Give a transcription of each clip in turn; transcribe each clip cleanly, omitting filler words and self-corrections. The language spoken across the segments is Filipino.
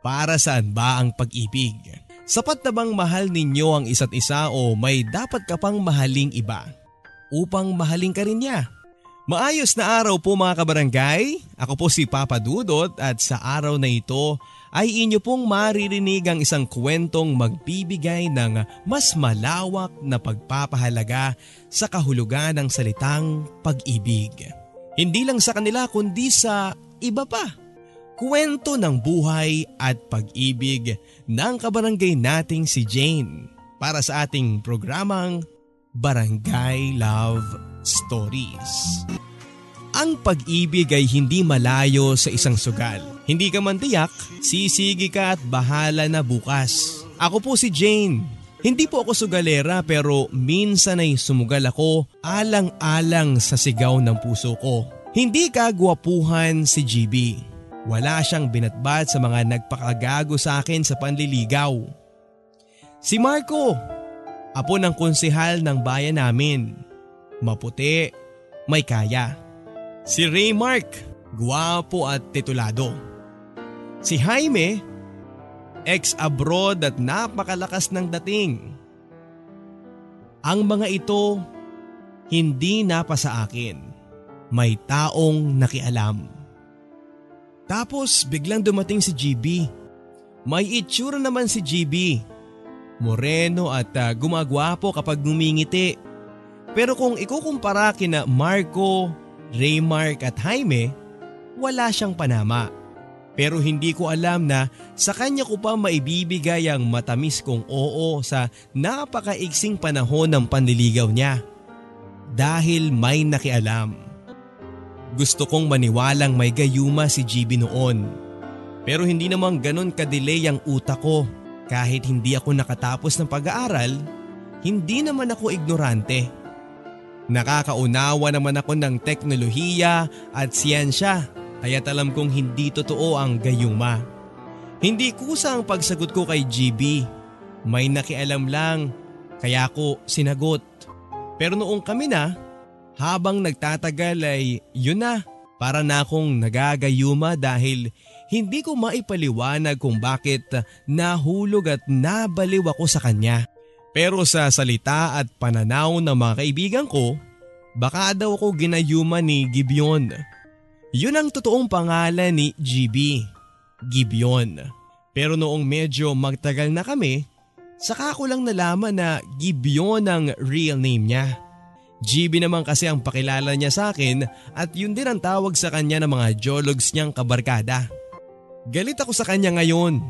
Para saan ba ang pag-ibig? Sapat na bang mahal ninyo ang isa't isa o may dapat ka pang mahaling iba upang mahaling ka rin niya? Maayos na araw po mga kabarangay. Ako po si Papa Dudot at sa araw na ito ay inyo pong maririnig ang isang kwentong magbibigay ng mas malawak na pagpapahalaga sa kahulugan ng salitang pag-ibig. Hindi lang sa kanila kundi sa iba pa. Kwento ng buhay at pag-ibig ng kabarangay nating si Jane para sa ating programang Barangay Love Stories. Ang pag-ibig ay hindi malayo sa isang sugal. Hindi ka man tiyak, sisigi ka at bahala na bukas. Ako po si Jane. Hindi po ako sugalera pero minsan ay sumugal ako alang-alang sa sigaw ng puso ko. Hindi kagwapuhan si GB. Wala siyang binatbat sa mga nagpakagago sa akin sa panliligaw. Si Marco, apo ng konsehal ng bayan namin. Maputi, may kaya. Si Raymark, guwapo at titulado. Si Jaime, ex-abroad at napakalakas ng dating. Ang mga ito, hindi na pa sa akin. May taong nakialam. Tapos biglang dumating si GB. May itsura naman si GB. Moreno at gumagwapo kapag ngumingiti. Pero kung ikukumpara kina Marco, Raymark at Jaime, wala siyang panama. Pero hindi ko alam na sa kanya ko pa maibibigay ang matamis kong oo sa napakaiksing panahon ng panliligaw niya. Dahil may nakialam. Gusto kong maniwalang may gayuma si GB noon. Pero hindi naman ganun kadelay ang utak ko. Kahit hindi ako nakatapos ng pag-aaral, hindi naman ako ignorante. Nakakaunawa naman ako ng teknolohiya at siyensya, kaya't alam kong hindi totoo ang gayuma. Hindi kusa ang pagsagot ko kay GB. May nakialam lang, kaya ako sinagot. Pero noong kami na, habang nagtatagal ay yun na, para na akong nagagayuma dahil hindi ko maipaliwanag kung bakit nahulog at nabaliw ako sa kanya. Pero sa salita at pananaw ng mga kaibigan ko, baka daw ako ginayuma ni Gibeon. Yun ang totoong pangalan ni GB, Gibeon. Pero noong medyo magtagal na kami, saka ko lang nalaman na Gibeon ang real name niya. GB naman kasi ang pakilala niya sa akin at yun din ang tawag sa kanya ng mga geologs niyang kabarkada. Galit ako sa kanya ngayon.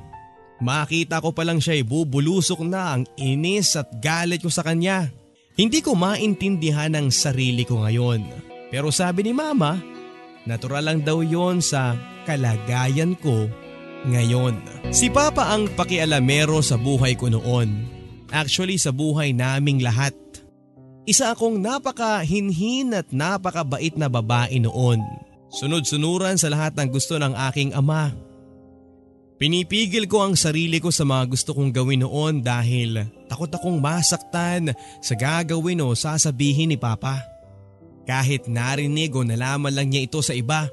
Makita ko palang siya ay bubulusok na ang inis at galit ko sa kanya. Hindi ko maintindihan ang sarili ko ngayon. Pero sabi ni Mama, natural lang daw yon sa kalagayan ko ngayon. Si Papa ang pakialamero sa buhay ko noon. Actually sa buhay naming lahat. Isa akong napakahinhin at napakabait na babae noon. Sunod-sunuran sa lahat ng gusto ng aking ama. Pinipigil ko ang sarili ko sa mga gusto kong gawin noon dahil takot akong masaktan sa gagawin o sasabihin ni Papa. Kahit narinig o nalaman lang niya ito sa iba.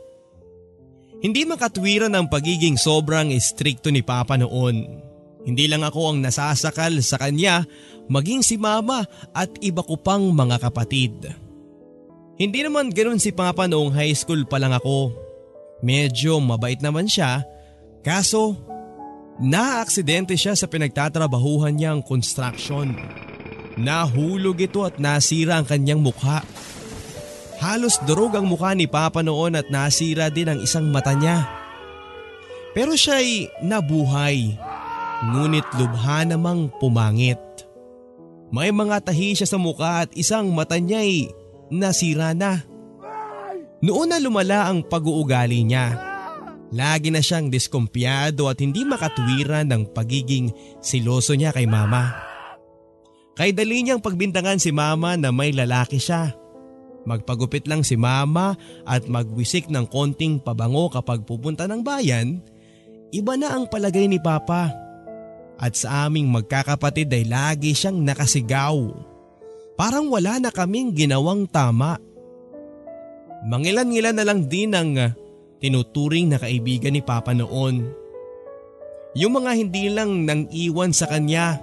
Hindi makatwiran ang pagiging sobrang istrikto ni Papa noon. Hindi lang ako ang nasasakal sa kanya, maging si Mama at iba ko pang mga kapatid. Hindi naman ganoon si Papa noong high school pa lang ako. Medyo mabait naman siya, kaso naaksidente siya sa pinagtatrabahuhan niyang construction. Nahulog ito at nasira ang kanyang mukha. Halos durog ang mukha ni Papa noon at nasira din ang isang mata niya. Pero siya'y nabuhay. Ngunit lubha namang pumangit. May mga tahi siya sa mukha at isang mata niya'y nasira na. Noon na lumala ang pag-uugali niya. Lagi na siyang diskumpiyado at hindi makatwiran ng pagiging siloso niya kay Mama. Kay dali niyang pagbintangan si Mama na may lalaki siya. Magpagupit lang si Mama at magwisik ng konting pabango kapag pupunta ng bayan, iba na ang palagay ni Papa. At sa aming magkakapatid ay lagi siyang nakasigaw. Parang wala na kaming ginawang tama. Mangilan-ngilan na lang din ang tinuturing na kaibigan ni Papa noon. Yung mga hindi lang nang iwan sa kanya.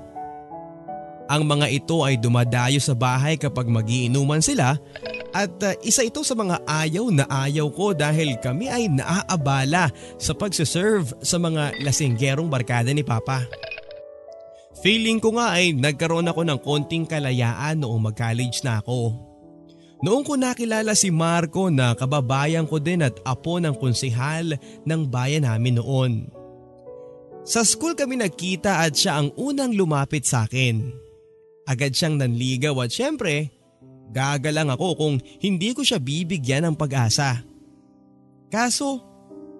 Ang mga ito ay dumadayo sa bahay kapag magiinuman sila at isa ito sa mga ayaw na ayaw ko dahil kami ay naaabala sa pagsiserve sa mga lasinggerong barkada ni Papa. Feeling ko nga ay nagkaroon ako ng konting kalayaan noong mag-college na ako. Noong ko nakilala si Marco na kababayan ko din at apo ng konsehal ng bayan namin noon. Sa school kami nagkita at siya ang unang lumapit sa akin. Agad siyang nanligaw at syempre, gagalang ako kung hindi ko siya bibigyan ng pag-asa. Kaso,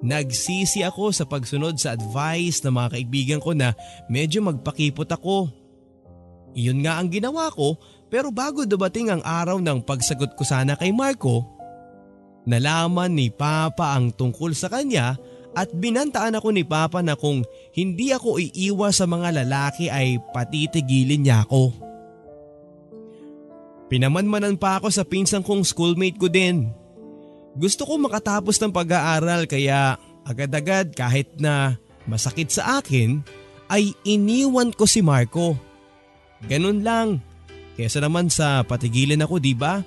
nagsisi ako sa pagsunod sa advice ng mga kaibigan ko na medyo magpakipot ako. Iyon nga ang ginawa ko pero bago dumating ang araw ng pagsagot ko sana kay Marco, nalaman ni Papa ang tungkol sa kanya at binantaan ako ni Papa na kung hindi ako iiwas sa mga lalaki ay patitigilin niya ako. Pinamanmanan pa ako sa pinsang kong schoolmate ko din. Gusto ko makatapos ng pag-aaral kaya agad-agad kahit na masakit sa akin ay iniwan ko si Marco. Ganun lang, kesa naman sa patigilan ako, diba?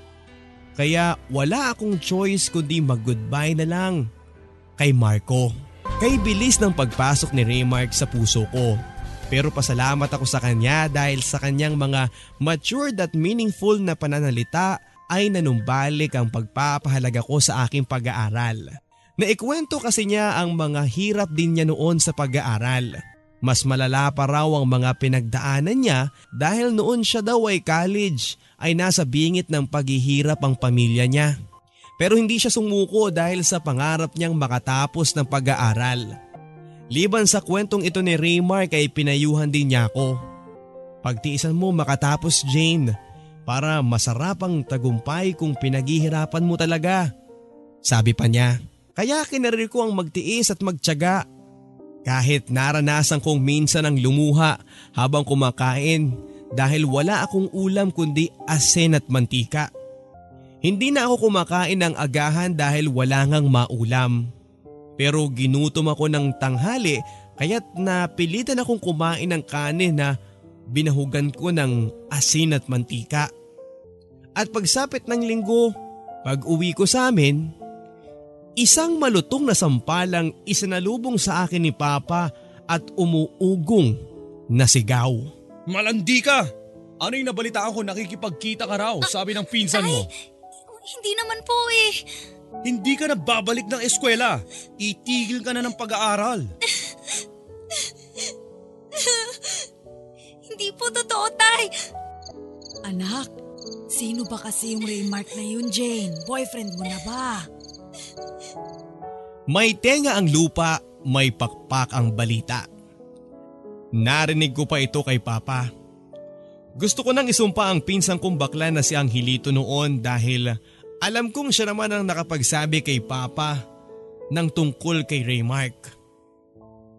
Kaya wala akong choice kundi mag-goodbye na lang kay Marco. Kay bilis ng pagpasok ni Raymark sa puso ko. Pero pasalamat ako sa kanya dahil sa kanyang mga matured at meaningful na pananalita ay nanumbalik ang pagpapahalaga ko sa aking pag-aaral. Naikwento kasi niya ang mga hirap din niya noon sa pag-aaral. Mas malala pa raw ang mga pinagdaanan niya dahil noon siya daw ay college ay nasa bingit ng paghihirap ang pamilya niya. Pero hindi siya sumuko dahil sa pangarap niyang makatapos ng pag-aaral. Liban sa kwentong ito ni Raymark ay pinayuhan din niya ako. Pagtiisan mo makatapos, Jane, para masarap ang tagumpay kung pinaghihirapan mo talaga. Sabi pa niya, kaya kinaril ko ang magtiis at magtiyaga. Kahit naranasan kong minsan ang lumuha habang kumakain dahil wala akong ulam kundi asin at mantika. Hindi na ako kumakain ng agahan dahil wala ngang maulam. Pero ginutom ako ng tanghali kaya't napilitan akong kumain ng kanin na binahugan ko ng asin at mantika. At pagsapit ng linggo, pag-uwi ko sa amin, isang malutong na sampalang isinalubong sa akin ni Papa at umuugong na sigaw. Malandi ka! Ano yung nabalitaan ko nakikipagkita ka raw, sabi ng pinsan mo? Hindi naman po eh. Hindi ka na babalik ng eskwela. Itigil ka na ng pag-aaral. Hindi po totoo, Tay. Anak, sino ba kasi yung Raymark na yun, Jane? Boyfriend mo na ba? May tenga ang lupa, may pakpak ang balita. Narinig ko pa ito kay Papa. Gusto ko nang isumpa ang pinsang kong bakla na si Angelito noon dahil alam kong siya naman ang nakapagsabi kay Papa ng tungkol kay Raymark.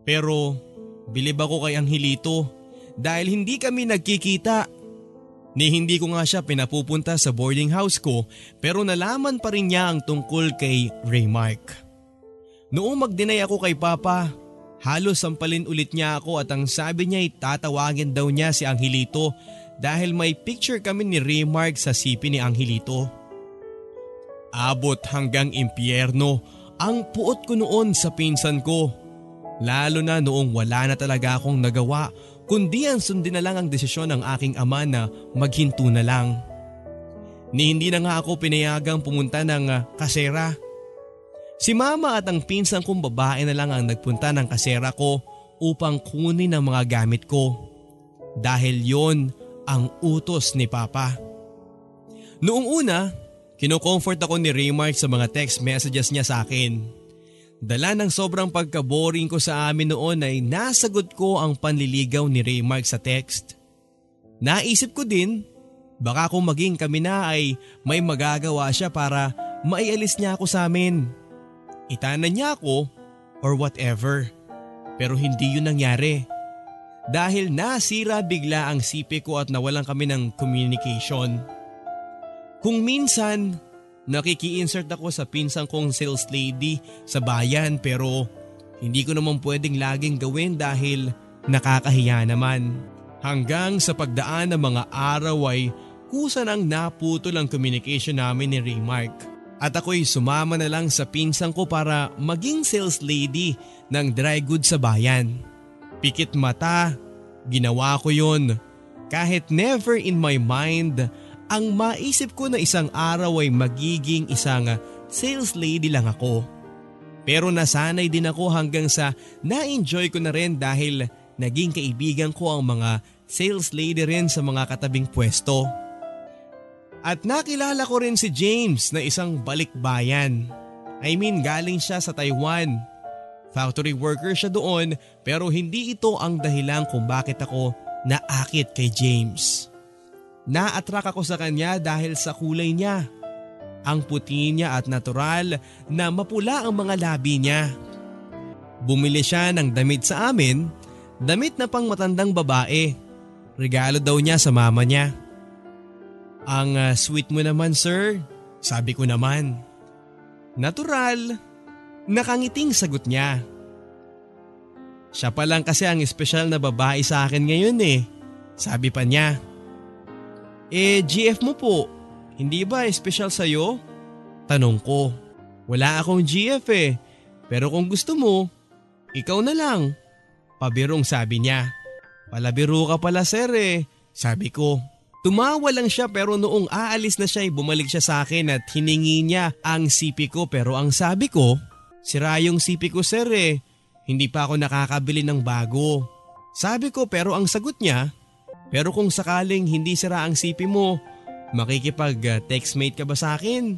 Pero bilib ako kay Angelito dahil hindi kami nagkikita. Ni hindi ko nga siya pinapupunta sa boarding house ko pero nalaman pa rin niya ang tungkol kay Raymark. Noong mag-deny ako kay Papa, halos sampalin ulit niya ako at ang sabi niya ay tatawagin daw niya si Angelito dahil may picture kami ni Raymark sa CP ni Angelito. Abot hanggang impyerno ang puot ko noon sa pinsan ko. Lalo na noong wala na talaga akong nagawa kundi ang sundin na lang ang desisyon ng aking ama na maghinto na lang. Ni hindi na nga ako pinayagang pumunta ng kasera. Si mama at ang pinsan kong babae na lang ang nagpunta ng kasera ko upang kunin ang mga gamit ko. Dahil yon ang utos ni Papa. Noong una, kino-comfort ako ni Raymark sa mga text messages niya sa akin. Dala ng sobrang pagka-boring ko sa amin noon ay nasagot ko ang panliligaw ni Raymark sa text. Naisip ko din, baka kung maging kami na ay may magagawa siya para maialis niya ako sa amin. Itanan niya ako or whatever. Pero hindi yun nangyari. Dahil nasira bigla ang sipi ko at nawalan kami ng communication. Kung minsan, nakiki-insert ako sa pinsang kong sales lady sa bayan pero Hindi ko naman pwedeng laging gawin dahil nakakahiya naman. Hanggang sa pagdaan ng mga araw ay kusa nang naputol ang communication namin ni Raymark. At ako'y sumama na lang sa pinsang ko para maging sales lady ng dry goods sa bayan. Pikit mata, ginawa ko yun. Kahit never in my mind ang maisip ko na isang araw ay magiging isang sales lady lang ako. Pero nasanay din ako hanggang sa na-enjoy ko na rin dahil naging kaibigan ko ang mga sales lady rin sa mga katabing pwesto. At nakilala ko rin si James na isang balikbayan. I mean, galing siya sa Taiwan. Factory worker siya doon, pero hindi ito ang dahilan kung bakit ako naakit kay James. Na-attract ako sa kanya dahil sa kulay niya. Ang puti niya at natural na mapula ang mga labi niya. Bumili siya ng damit sa amin, damit na pang matandang babae. Regalo daw niya sa mama niya. Ang sweet mo naman, sir, sabi ko naman. Natural, nakangiting sagot niya. Siya pa lang kasi ang espesyal na babae sa akin ngayon eh, sabi pa niya. Eh, GF mo po, hindi ba espesyal sa'yo? Tanong ko. Wala akong GF eh, pero kung gusto mo, ikaw na lang. Pabirong sabi niya. Palabiro ka pala sir eh, sabi ko. Tumawa lang siya pero noong aalis na siya ay bumalik siya sa akin at hiningi niya ang sipi ko pero ang sabi ko, sira yung sipi ko sir eh, hindi pa ako nakakabili ng bago. Sabi ko pero ang sagot niya, pero kung sakaling hindi sira ang sipi mo, makikipag-textmate ka ba sa akin?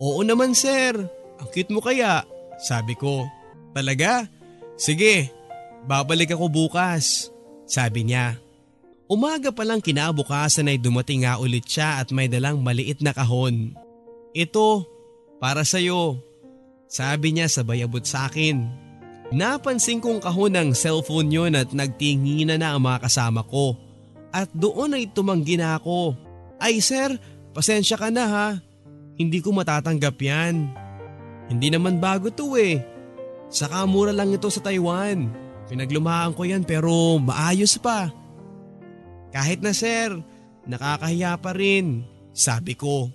Oo naman sir, ang cute mo kaya, sabi ko. Talaga? Sige, babalik ako bukas, sabi niya. Umaga palang kinabukasan ay dumating nga ulit siya at may dalang maliit na kahon. Ito, para sa'yo, sabi niya sabay abot sa akin. Napansin kong kahon ng cellphone yun at nagtingin na ang mga kasama ko. At doon ay tumanggi na ako. Ay sir, pasensya ka na ha. Hindi ko matatanggap yan. Hindi naman bago to eh. Saka mura lang ito sa Taiwan. Pinaglumaan ko yan pero maayos pa. Kahit na sir, nakakahiya pa rin, sabi ko.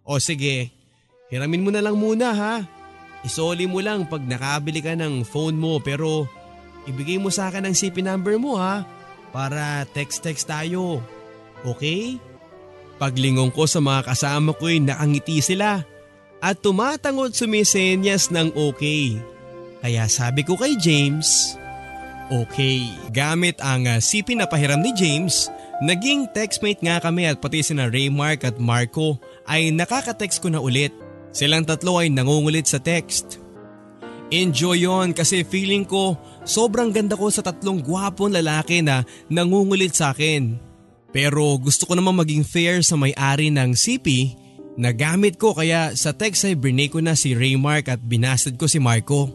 O sige, hiramin mo na lang muna ha. Isoli mo lang pag nakabili ka ng phone mo pero ibigay mo sa akin ang CP number mo ha para text-text tayo. Okay? Paglingong ko sa mga kasama ko ay nakangiti sila at tumatangot sumisenyas ng okay. Kaya sabi ko kay James, okay. Gamit ang CP na pahiram ni James, naging textmate nga kami at pati sina Raymark at Marco ay nakaka-text ko na ulit. Silang tatlo ay nangungulit sa text. Enjoy yon kasi feeling ko sobrang ganda ko sa tatlong gwapong lalaki na nangungulit sa akin. Pero gusto ko naman maging fair sa may-ari ng CP na gamit ko kaya sa text ay brinake ko na si Raymark at binasted ko si Marco.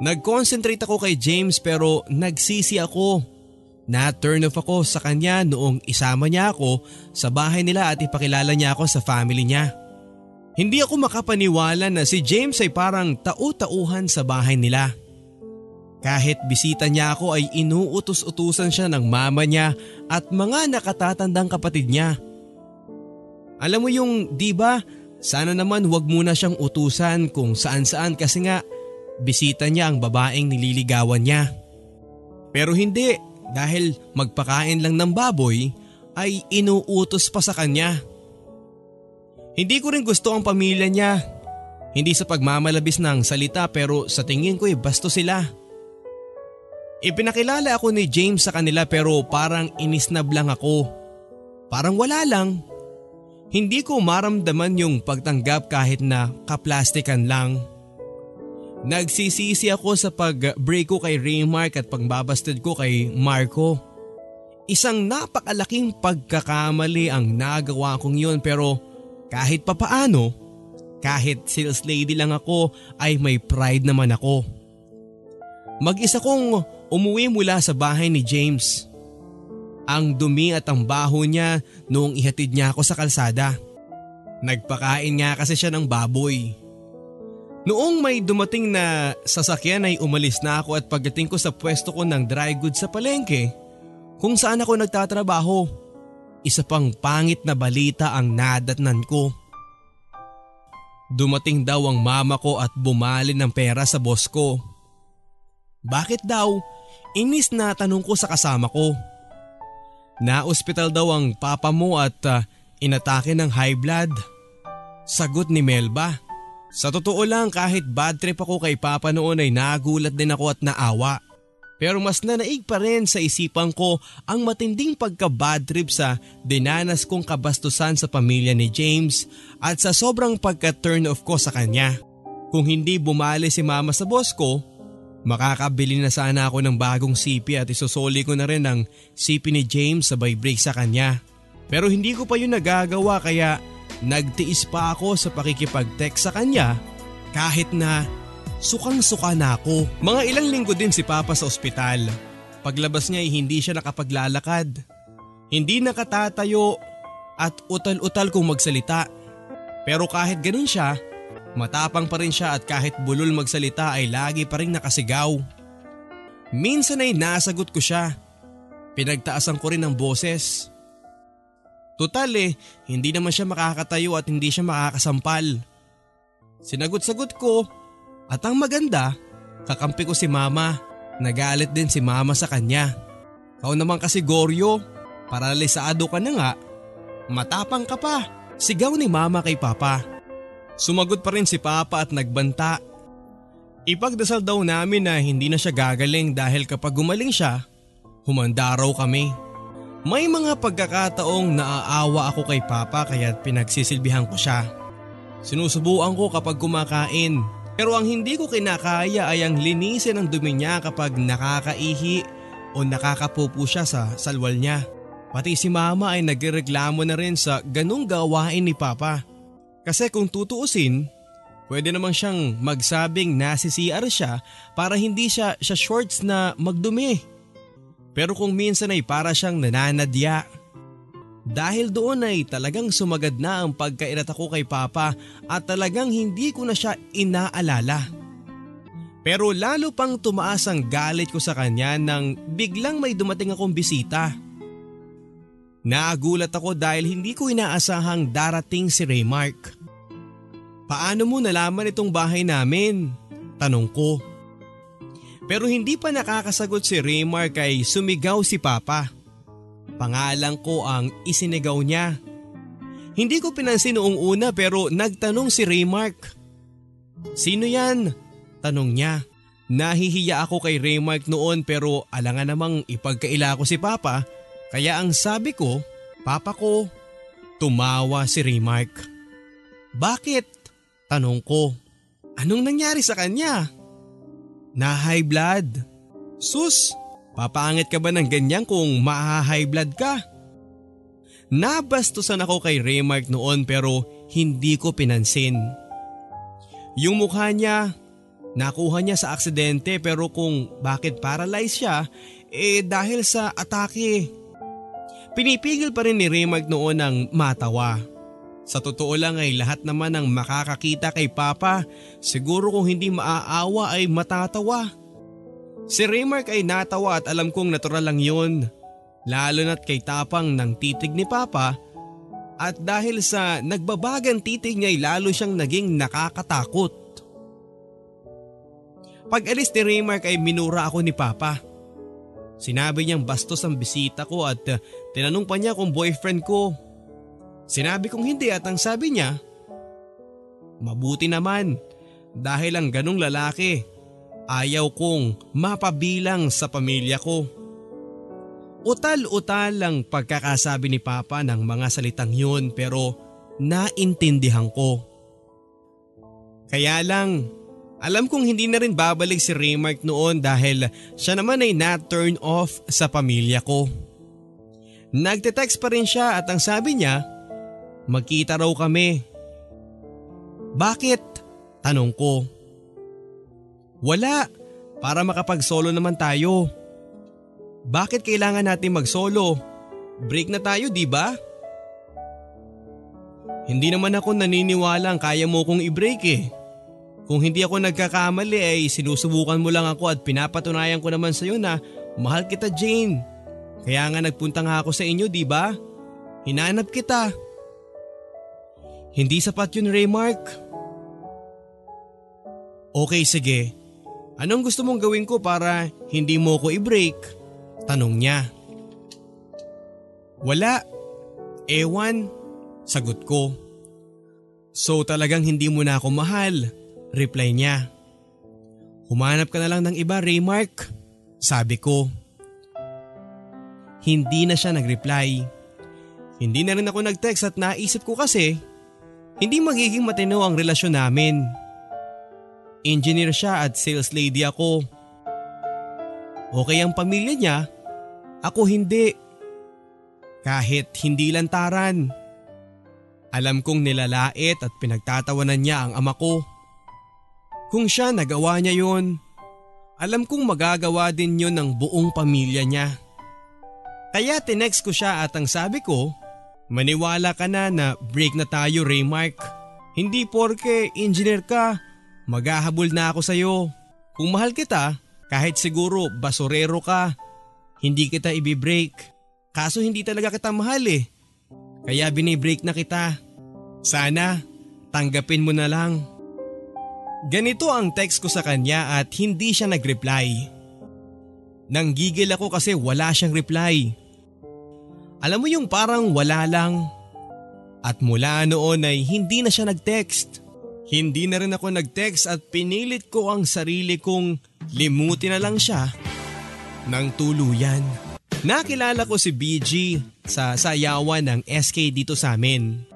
Nag-concentrate ako kay James pero nagsisi ako. Na-turn off ako sa kanya noong isama niya ako sa bahay nila at ipakilala niya ako sa family niya. Hindi ako makapaniwala na si James ay parang tau-tauhan sa bahay nila. Kahit bisita niya ako ay inuutos-utusan siya ng mama niya at mga nakatatandang kapatid niya. Alam mo yung di ba, sana naman wag muna siyang utusan kung saan-saan kasi nga bisita niya ang babaeng nililigawan niya. Pero hindi, dahil magpakain lang ng baboy ay inuutos pa sa kanya. Hindi ko rin gusto ang pamilya niya. Hindi sa pagmamalabis ng salita pero sa tingin ko basto sila. Ipinakilala ako ni James sa kanila pero parang inisnab lang ako. Parang wala lang. Hindi ko maramdaman yung pagtanggap kahit na kaplastikan lang. Nagsisisi ako sa pag-break ko kay Raymark at pagbabasted ko kay Marco. Isang napakalaking pagkakamali ang nagawa kong yun pero kahit papaano, kahit sales lady lang ako ay may pride naman ako. Mag-isa kong umuwi mula sa bahay ni James. Ang dumi at ang baho niya noong ihatid niya ako sa kalsada. Nagpakain nga kasi siya ng baboy. Noong may dumating na sasakyan ay umalis na ako at pagdating ko sa pwesto ko ng dry goods sa palengke, kung saan ako nagtatrabaho, isa pang pangit na balita ang nadatnan ko. Dumating daw ang mama ko at bumali ng pera sa boss ko. Bakit daw? Inis na tanong ko sa kasama ko. Na-ospital daw ang papa mo at inatake ng high blood. Sagot ni Melba. Sa totoo lang, kahit bad trip ako kay Papa noon ay nagulat din ako at naawa. Pero mas nanaig pa rin sa isipan ko ang matinding pagka-bad trip sa dinanas kong kabastusan sa pamilya ni James at sa sobrang pagka-turn off ko sa kanya. Kung hindi bumali si Mama sa boss ko, makakabili na sana ako ng bagong sipi at isusoli ko na rin ang sipi ni James sabay break sa kanya. Pero hindi ko pa yun nagagawa kaya nagtiis pa ako sa pakikipag-text sa kanya kahit na sukang-suka na ako. Mga ilang linggo din si Papa sa ospital. Paglabas niya ay hindi siya nakapaglalakad. Hindi nakatatayo at utal-utal kung magsalita. Pero kahit ganun siya, matapang pa rin siya at kahit bulol magsalita ay lagi pa rin nakasigaw. Minsan ay nasagot ko siya. Pinagtaasan ko rin ang boses. Total hindi naman siya makakatayo at hindi siya makakasampal. Sinagot-sagot ko at ang maganda, kakampi ko si Mama. Nagalit din si Mama sa kanya. Kau naman kasi Goryo, paralisado ka na nga. Matapang ka pa, sigaw ni Mama kay Papa. Sumagot pa rin si Papa at nagbanta. Ipagdasal daw namin na hindi na siya gagaling dahil kapag gumaling siya, humanda raw kami. May mga pagkakataong naaawa ako kay Papa kaya pinagsisilbihan ko siya. Sinusubuan ko kapag kumakain pero ang hindi ko kinakaya ay ang linisin ang dumi niya kapag nakakaihi o nakakapupo siya sa salwal niya. Pati si Mama ay nagreklamo na rin sa ganung gawain ni Papa. Kasi kung tutuusin, pwede naman siyang magsabing nasa CR siya para hindi siya shorts na magdumi. Pero kung minsan ay para siyang nananadya. Dahil doon ay talagang sumagad na ang pagkairata ko kay Papa at talagang hindi ko na siya inaalala. Pero lalo pang tumaas ang galit ko sa kanya nang biglang may dumating akong bisita. Nagulat ako dahil hindi ko inaasahang darating si Raymark. Paano mo nalaman itong bahay namin? Tanong ko. Pero hindi pa nakakasagot si Raymark ay sumigaw si Papa. Pangalan ko ang isinigaw niya. Hindi ko pinansin noong una pero nagtanong si Raymark. Sino yan? Tanong niya. Nahihiya ako kay Raymark noon pero alangan namang ipagkaila ko si Papa. Kaya ang sabi ko, Papa ko. Tumawa si Raymark. Bakit? Tanong ko. Anong nangyari sa kanya? Na high blood. Sus, papangit ka ba ng ganyan kung ma-high blood ka? Nabastusan ako kay Raymark noon pero hindi ko pinansin. Yung mukha niya, nakuha niya sa aksidente pero kung bakit paralyzed siya, dahil sa atake. Pinipigil pa rin ni Raymark noon ang matawa. Sa totoo lang ay lahat naman ang makakakita kay Papa, siguro kung hindi maaawa ay matatawa. Si Raymark ay natawa at alam kong natural lang yun, lalo na't kay tapang ng titig ni Papa at dahil sa nagbabagang titig niya ay lalo siyang naging nakakatakot. Pag alis ni Raymark ay minura ako ni Papa. Sinabi niyang bastos ang bisita ko at tinanong pa niya kung boyfriend ko. Sinabi kong hindi at ang sabi niya, mabuti naman dahil ang ganong lalaki ayaw kong mapabilang sa pamilya ko. Utal-utal ang pagkakasabi ni Papa ng mga salitang yun pero naintindihan ko. Kaya lang, alam kong hindi na rin babalik si Raymark noon dahil siya naman ay na-turn off sa pamilya ko. Nagte-text pa rin siya at ang sabi niya, magkita raw kami. Bakit? Tanong ko. Wala, para makapag-solo naman tayo. Bakit kailangan natin mag-solo? Break na tayo, di ba? Hindi naman ako naniniwala ang kaya mo kong i-break Kung hindi ako nagkakamali ay sinusubukan mo lang ako at pinapatunayan ko naman sa'yo na mahal kita, Jane. Kaya nga nagpunta nga ako sa inyo, di ba? Hinahanap kita. Hindi sapat yun, Raymark. Okay, sige. Anong gusto mong gawin ko para hindi mo ko i-break? Tanong niya. Wala. Ewan. Sagot ko. So talagang hindi mo na ako mahal. Reply niya. Humanap ka na lang ng iba, Raymark. Sabi ko. Hindi na siya nag-reply. Hindi na rin ako nag-text at naisip ko kasi hindi magiging matino ang relasyon namin. Engineer siya at sales lady ako. Okay ang pamilya niya, ako hindi. Kahit hindi lantaran. Alam kong nilalait at pinagtatawanan niya ang ama ko. Kung siya nagawa niya yun, alam kong magagawa din yun ng buong pamilya niya. Kaya tinext ko siya at ang sabi ko, maniwala ka na na break na tayo, Raymark. Hindi porke engineer ka, maghahabol na ako sa'yo. Kung mahal kita, kahit siguro basurero ka, hindi kita ibibreak. Kaso hindi talaga kita mahal eh. Kaya binibreak na kita. Sana tanggapin mo na lang. Ganito ang text ko sa kanya at hindi siya nag-reply. Nanggigil ako kasi wala siyang reply. Alam mo yung parang wala lang. At mula noon ay hindi na siya nag-text. Hindi na rin ako nag-text at pinilit ko ang sarili kong limutin na lang siya ng tuluyan. Nakilala ko si BG sa sayawan ng SK dito sa amin.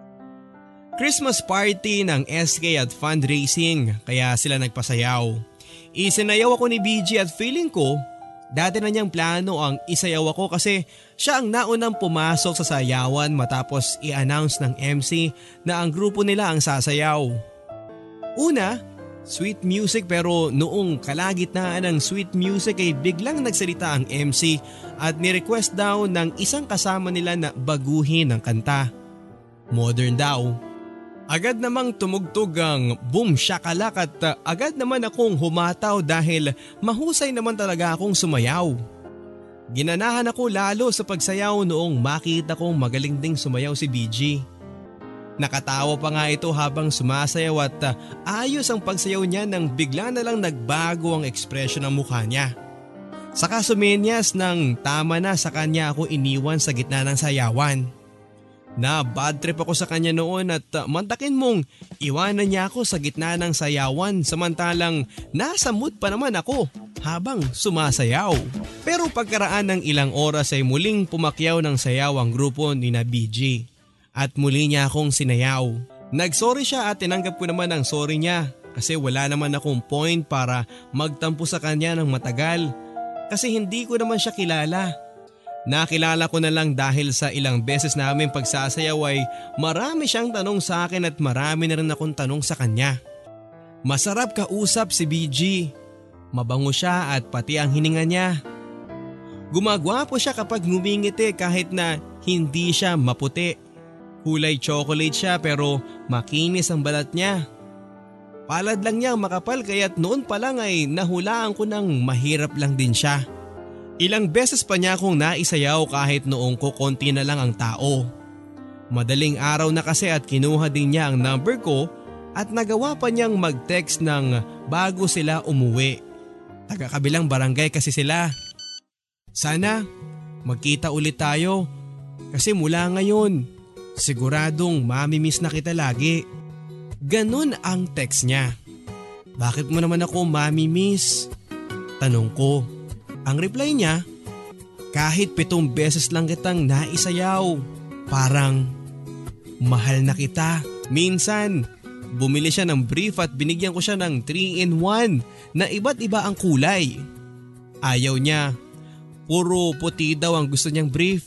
Christmas party ng SK at fundraising kaya sila nagpasayaw. Isinayaw ako ni BG at feeling ko, dati na niyang plano ang isayaw ako kasi siya ang naunang pumasok sa sayawan matapos i-announce ng MC na ang grupo nila ang sasayaw. Una, sweet music pero noong kalagitnaan ng sweet music ay biglang nagsalita ang MC at ni-request daw ng isang kasama nila na baguhin ang kanta. Modern daw. Agad namang tumugtog ang boom shakalak at agad naman akong humataw dahil mahusay naman talaga akong sumayaw. Ginanahan ako lalo sa pagsayaw noong makita kong magaling ding sumayaw si BG. Nakatawa pa nga ito habang sumasayaw at ayos ang pagsayaw niya nang bigla na lang nagbago ang ekspresyon ng mukha niya. Saka sumenyas nang tama na sa kanya ako iniwan sa gitna ng sayawan. Na bad trip ako sa kanya noon at mantakin mong iwanan niya ako sa gitna ng sayawan samantalang nasa mood pa naman ako habang sumasayaw. Pero pagkaraan ng ilang oras ay muling pumakyaw ng sayaw ang grupo ni na BG at muli niya akong sinayaw. Nagsorry siya at tinanggap ko naman ang sorry niya kasi wala naman akong point para magtampo sa kanya ng matagal kasi hindi ko naman siya kilala. Nakilala ko na lang dahil sa ilang beses namin pagsasayaw ay marami siyang tanong sa akin at marami na rin akong tanong sa kanya. Masarap kausap si BG. Mabango siya at pati ang hininga niya. Gumagwapo siya kapag ngumingiti kahit na hindi siya maputi. Kulay chocolate siya pero makinis ang balat niya. Palad lang niya makapal kaya't noon pa lang ay nahulaan ko ng mahirap lang din siya. Ilang beses pa niya akong naisayaw kahit noong ko konti na lang ang tao. Madaling araw na kasi at kinuha din niya ang number ko at nagawa pa niyang mag-text ng bago sila umuwi. Taga-kabilang barangay kasi sila. Sana magkita ulit tayo kasi mula ngayon siguradong mamimiss na kita lagi. Ganon ang text niya. Bakit mo naman ako mamimiss? Tanong ko. Ang reply niya, kahit 7 beses lang kitang naisayaw, parang mahal na kita. Minsan, bumili siya ng brief at binigyan ko siya ng 3-in-1 na iba't iba ang kulay. Ayaw niya, puro puti daw ang gusto niyang brief.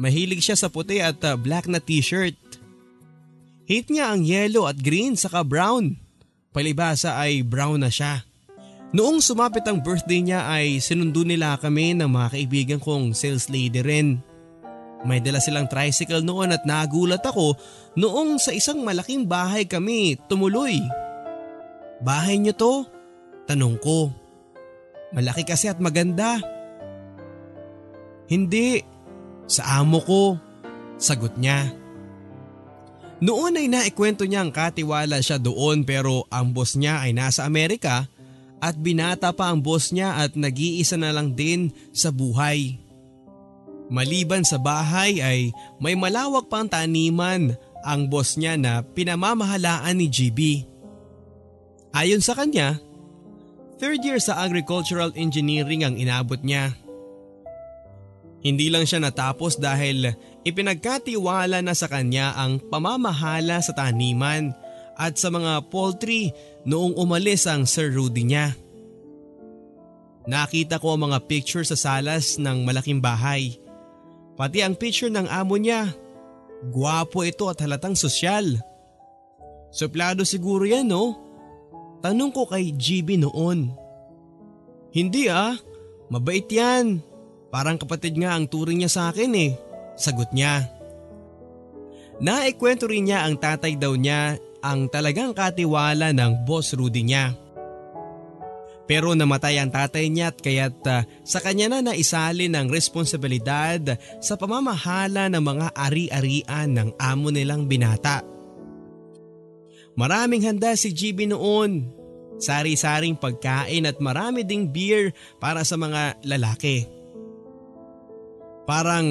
Mahilig siya sa puti at black na t-shirt. Hate niya ang yellow at green saka brown. Palibasa ay brown na siya. Noong sumapit ang birthday niya ay sinundo nila kami ng mga kaibigan kong sales lady rin. May dala silang tricycle noon at nagulat ako noong sa isang malaking bahay kami tumuloy. Bahay niyo to? Tanong ko. Malaki kasi at maganda. Hindi, sa amo ko, sagot niya. Noon ay naikwento niyang katiwala siya doon pero ang boss niya ay nasa Amerika at binata pa ang boss niya at nag-iisa na lang din sa buhay. Maliban sa bahay ay may malawak pang taniman ang boss niya na pinamamahalaan ni GB. Ayon sa kanya, third year sa agricultural engineering ang inabot niya. Hindi lang siya natapos dahil ipinagkatiwala na sa kanya ang pamamahala sa taniman at sa mga poultry noong umalis ang Sir Rudy niya. Nakita ko ang mga picture sa salas ng malaking bahay. Pati ang picture ng amo niya. Gwapo ito at halatang sosyal. Suplado siguro yan, no? Tanong ko kay GB noon. Hindi mabait yan. Parang kapatid nga ang turing niya sa akin eh, sagot niya. Naikwento rin niya ang tatay daw niya ang talagang katiwala ng boss Rudy niya. Pero namatay ang tatay niya at kaya't sa kanya na naisali ng responsibilidad sa pamamahala ng mga ari-arian ng amo nilang binata. Maraming handa si GB noon, sari-saring pagkain at marami ding beer para sa mga lalaki. Parang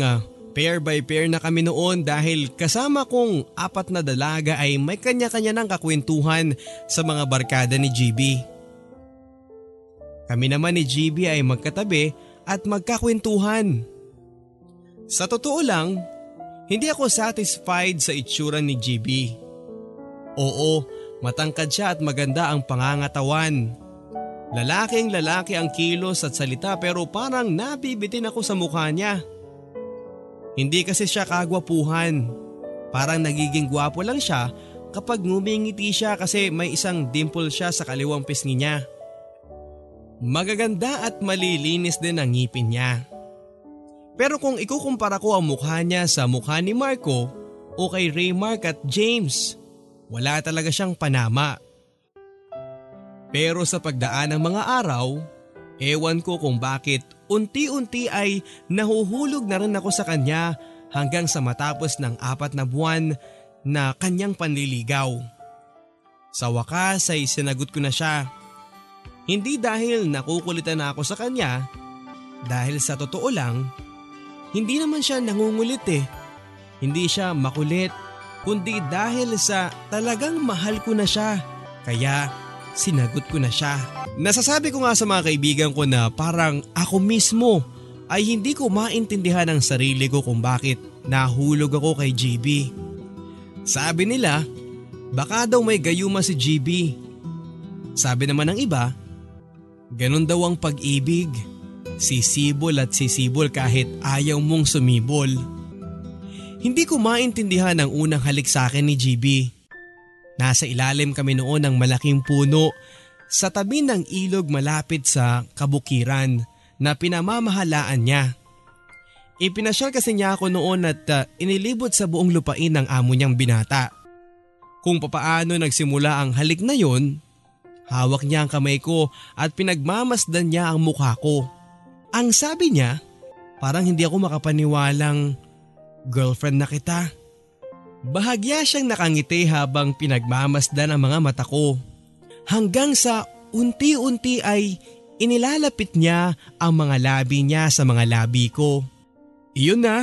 pair by pair na kami noon dahil kasama kong apat na dalaga ay may kanya-kanya ng kakwentuhan sa mga barkada ni GB. Kami naman ni GB ay magkatabi at magkakwentuhan. Sa totoo lang, hindi ako satisfied sa itsura ni GB. Oo, matangkad siya at maganda ang pangangatawan. Lalaking lalaki ang kilos at salita pero parang nabibitin ako sa mukha niya. Hindi kasi siya kagwapuhan. Parang nagiging gwapo lang siya kapag ngumingiti siya kasi may isang dimple siya sa kaliwang pisngi niya. Magaganda at malilinis din ang ngipin niya. Pero kung ikukumpara ko ang mukha niya sa mukha ni Marco o kay Raymark at James, wala talaga siyang panama. Pero sa pagdaan ng mga araw, ewan ko kung bakit unti-unti ay nahuhulog na rin ako sa kanya hanggang sa matapos ng 4 na buwan na kanyang panliligaw. Sa wakas ay sinagot ko na siya. Hindi dahil nakukulitan na ako sa kanya, dahil sa totoo lang, hindi naman siya nangungulit eh. Hindi siya makulit, kundi dahil sa talagang mahal ko na siya, kaya sinagot ko na siya. Nasasabi ko nga sa mga kaibigan ko na parang ako mismo ay hindi ko maintindihan ang sarili ko kung bakit nahulog ako kay GB. Sabi nila, baka daw may gayuma si GB. Sabi naman ng iba, ganun daw ang pag-ibig, sisibol at sisibol kahit ayaw mong sumibol. Hindi ko maintindihan ang unang halik sa akin ni GB. Nasa ilalim kami noon ng malaking puno sa tabi ng ilog malapit sa kabukiran na pinamamahalaan niya. Ipinasyal kasi niya ako noon at inilibot sa buong lupain ng amo niyang binata. Kung papaano nagsimula ang halik na yon, hawak niya ang kamay ko at pinagmamasdan niya ang mukha ko. Ang sabi niya, parang hindi ako makapaniwalang girlfriend na kita. Bahagya siyang nakangiti habang pinagmamasdan ang mga mata ko. Hanggang sa unti-unti ay inilalapit niya ang mga labi niya sa mga labi ko. Iyon na.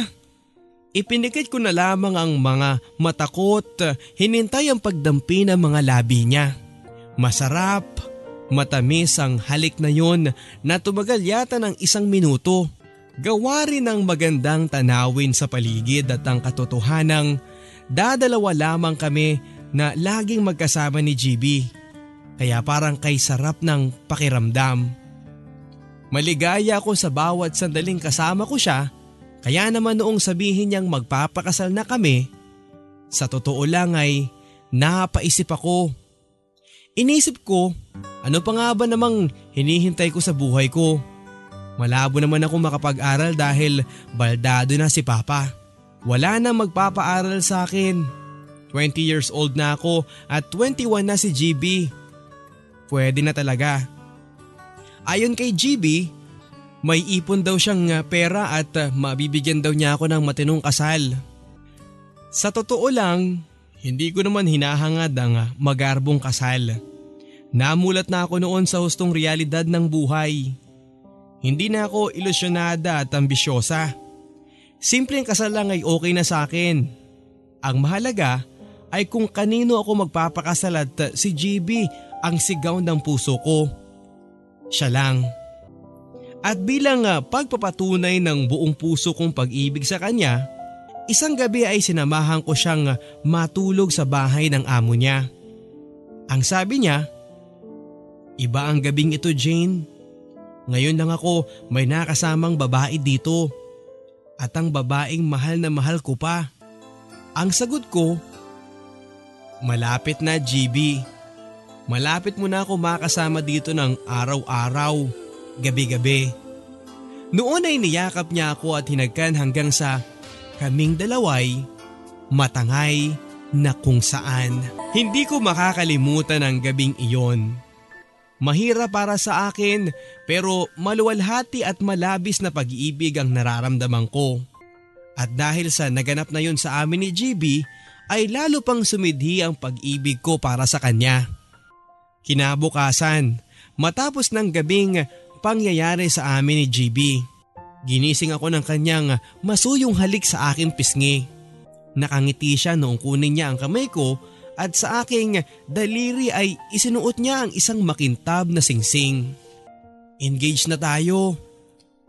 Ipinikit ko na lamang ang mga mata ko at hinintay ang pagdampi ng mga labi niya. Masarap, matamis ang halik na yon na tumagal yata ng 1 minuto. Gawa rin ang magandang tanawin sa paligid at ang katotohanang dadalawa lamang kami na laging magkasama ni GB. Kaya parang kay sarap ng pakiramdam. Maligaya ako sa bawat sandaling kasama ko siya, kaya naman noong sabihin niyang magpapakasal na kami, sa totoo lang ay napaisip ako. Inisip ko, ano pa nga ba namang hinihintay ko sa buhay ko? Malabo naman ako makapag-aral dahil baldado na si Papa. Wala nang magpapaaral sa akin. 20 years old na ako at 21 na si GB. Pwede na talaga. Ayon kay GB, may ipon daw siyang pera at mabibigyan daw niya ako ng matinong kasal. Sa totoo lang, hindi ko naman hinahangad ang magarbong kasal. Namulat na ako noon sa hustong realidad ng buhay. Hindi na ako ilusyonada at ambisyosa. Simpleng kasal lang ay okay na sa akin. Ang mahalaga ay kung kanino ako magpapakasal at si GB ang sigaw ng puso ko. Siya lang. At bilang pagpapatunay ng buong puso kong pag-ibig sa kanya, isang gabi ay sinamahan ko siyang matulog sa bahay ng amo niya. Ang sabi niya, "Iba ang gabing ito, Jane. Ngayon lang ako may nakasamang babae dito. At ang babaeng mahal na mahal ko pa." Ang sagot ko, "Malapit na, GB. Malapit mo na ako makasama dito ng araw-araw, gabi-gabi." Noon ay niyakap niya ako at hinagkan hanggang sa kaming dalaway matangay na kung saan. Hindi ko makakalimutan ang gabing iyon. Mahirap para sa akin pero maluwalhati at malabis na pag-ibig ang nararamdaman ko. At dahil sa naganap na yun sa amin ni GB ay lalo pang sumidhi ang pag-ibig ko para sa kanya. Kinabukasan, matapos ng gabing pangyayari sa amin ni GB, ginising ako ng kanyang masuyong halik sa aking pisngi. Nakangiti siya noong kunin niya ang kamay ko at sa aking daliri ay isinuot niya ang isang makintab na singsing. "Engage na tayo,"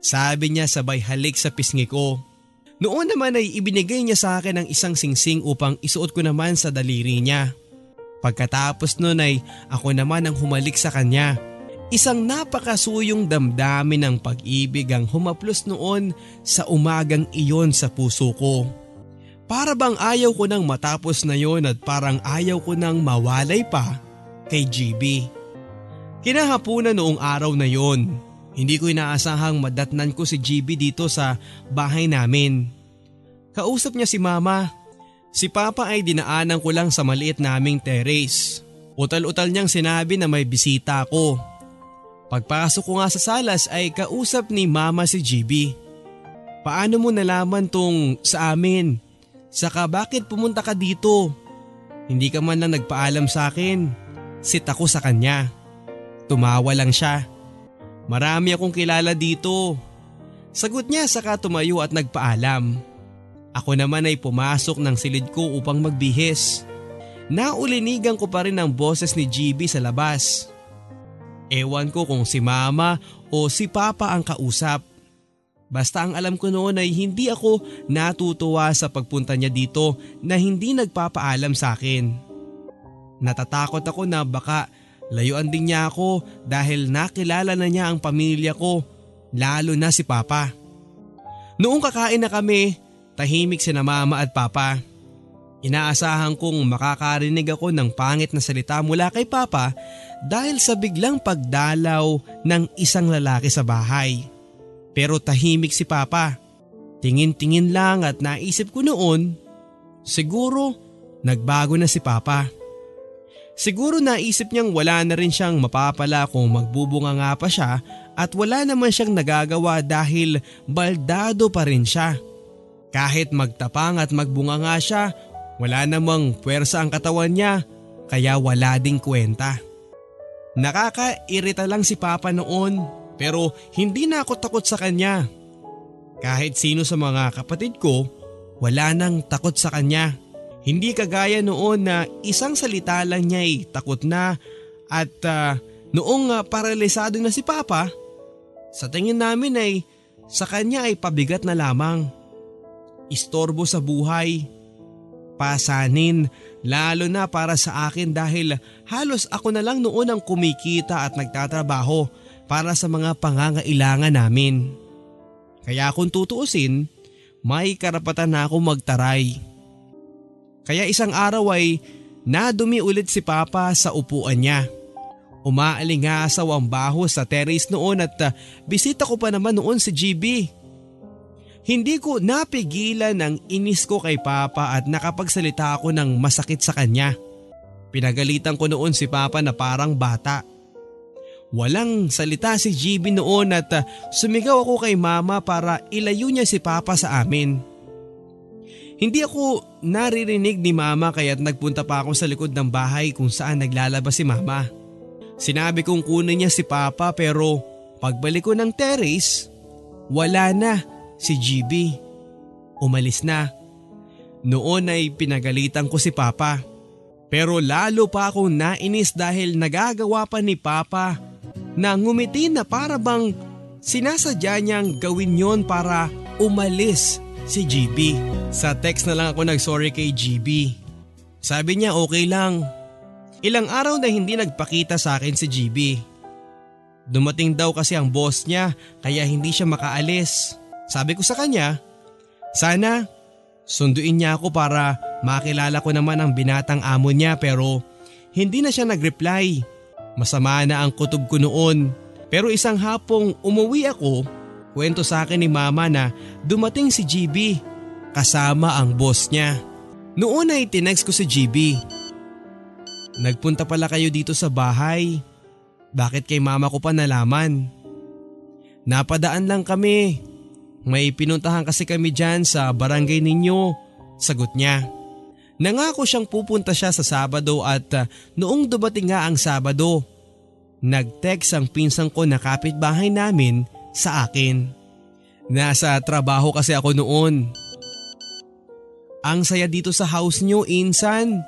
sabi niya sabay halik sa pisngi ko. Noon naman ay ibinigay niya sa akin ang isang singsing upang isuot ko naman sa daliri niya. Pagkatapos nun ay ako naman ang humalik sa kanya. Isang napakasuyong damdamin ng pag-ibig ang humaplos noon sa umagang iyon sa puso ko. Para bang ayaw ko nang matapos na yon at parang ayaw ko nang mawalay pa kay GB. Kinahapunan noong araw na yon, hindi ko inaasahang madatnan ko si GB dito sa bahay namin. Kausap niya si Mama. Si Papa ay dinaanan ko lang sa maliit naming terrace. Utal-utal niyang sinabi na may bisita ako. Pagpasok ko nga sa salas ay kausap ni Mama si GB. "Paano mo nalaman tong sa amin? Saka bakit pumunta ka dito? Hindi ka man lang nagpaalam sa akin." Sit ako sa kanya. Tumawa lang siya. "Marami akong kilala dito," sagot niya saka tumayo at nagpaalam. Ako naman ay pumasok ng silid ko upang magbihis. Naulinigan ko pa rin ang boses ni GB sa labas. Ewan ko kung si Mama o si Papa ang kausap. Basta ang alam ko noon ay hindi ako natutuwa sa pagpunta niya dito na hindi nagpapaalam sa akin. Natatakot ako na baka layuan din niya ako dahil nakilala na niya ang pamilya ko, lalo na si Papa. Noong kakain na kami, tahimik sina Mama at Papa. Inaasahan kong makakarinig ako ng pangit na salita mula kay Papa dahil sa biglang pagdalaw ng isang lalaki sa bahay. Pero tahimik si Papa. Tingin-tingin lang at naisip ko noon, siguro nagbago na si Papa. Siguro naisip niyang wala na rin siyang mapapala kung magbubunga nga pa siya at wala naman siyang nagagawa dahil baldado pa rin siya. Kahit magtapang at magbunga nga siya, wala namang puwersa ang katawan niya kaya wala ding kwenta. Nakakairita lang si Papa noon. Pero hindi na ako takot sa kanya. Kahit sino sa mga kapatid ko, wala nang takot sa kanya. Hindi kagaya noon na isang salita lang niya ay takot na at noong paralisado na si Papa, sa tingin namin ay sa kanya ay pabigat na lamang. Istorbo sa buhay, pasanin, lalo na para sa akin dahil halos ako na lang noon ang kumikita at nagtatrabaho para sa mga pangangailangan namin. Kaya kung tutuusin, may karapatan na akong magtaray. Kaya isang araw ay nadumi ulit si Papa sa upuan niya. Umaalingasaw ang baho sa terrace noon at bisita ko pa naman noon si GB. Hindi ko napigilan ang inis ko kay Papa at nakapagsalita ako ng masakit sa kanya. Pinagalitan ko noon si Papa na parang bata. Walang salita si GB noon at sumigaw ako kay mama para ilayo niya si papa sa amin. Hindi ako naririnig ni mama kaya't nagpunta pa ako sa likod ng bahay kung saan naglalabas si mama. Sinabi kong kunin niya si papa pero pagbalik ko ng terrace, wala na si GB. Umalis na. Noon ay pinagalitan ko si papa. Pero lalo pa akong nainis dahil nagagawa pa ni papa na ngumiti na para bang sinasadya niyang gawin yon para umalis si GB. Sa text na lang ako nagsorry kay GB. Sabi niya okay lang. Ilang araw na hindi nagpakita sa akin si GB. Dumating daw kasi ang boss niya kaya hindi siya makaalis. Sabi ko sa kanya, sana sunduin niya ako para makilala ko naman ang binatang amo niya pero hindi na siya nagreply. Masama na ang kutob ko noon. Pero isang hapong umuwi ako, kwento sa akin ni mama na dumating si GB kasama ang boss niya. Noon ay tinext ko si GB. Nagpunta pala kayo dito sa bahay. Bakit kay mama ko pa nalaman? Napadaan lang kami. May pinuntahan kasi kami dyan sa barangay ninyo. Sagot niya. Nangako siyang pupunta siya sa Sabado at noong dumating nga ang Sabado, nag-text ang pinsang ko na kapitbahay namin sa akin. Nasa trabaho kasi ako noon. Ang saya dito sa house niyo, Insan.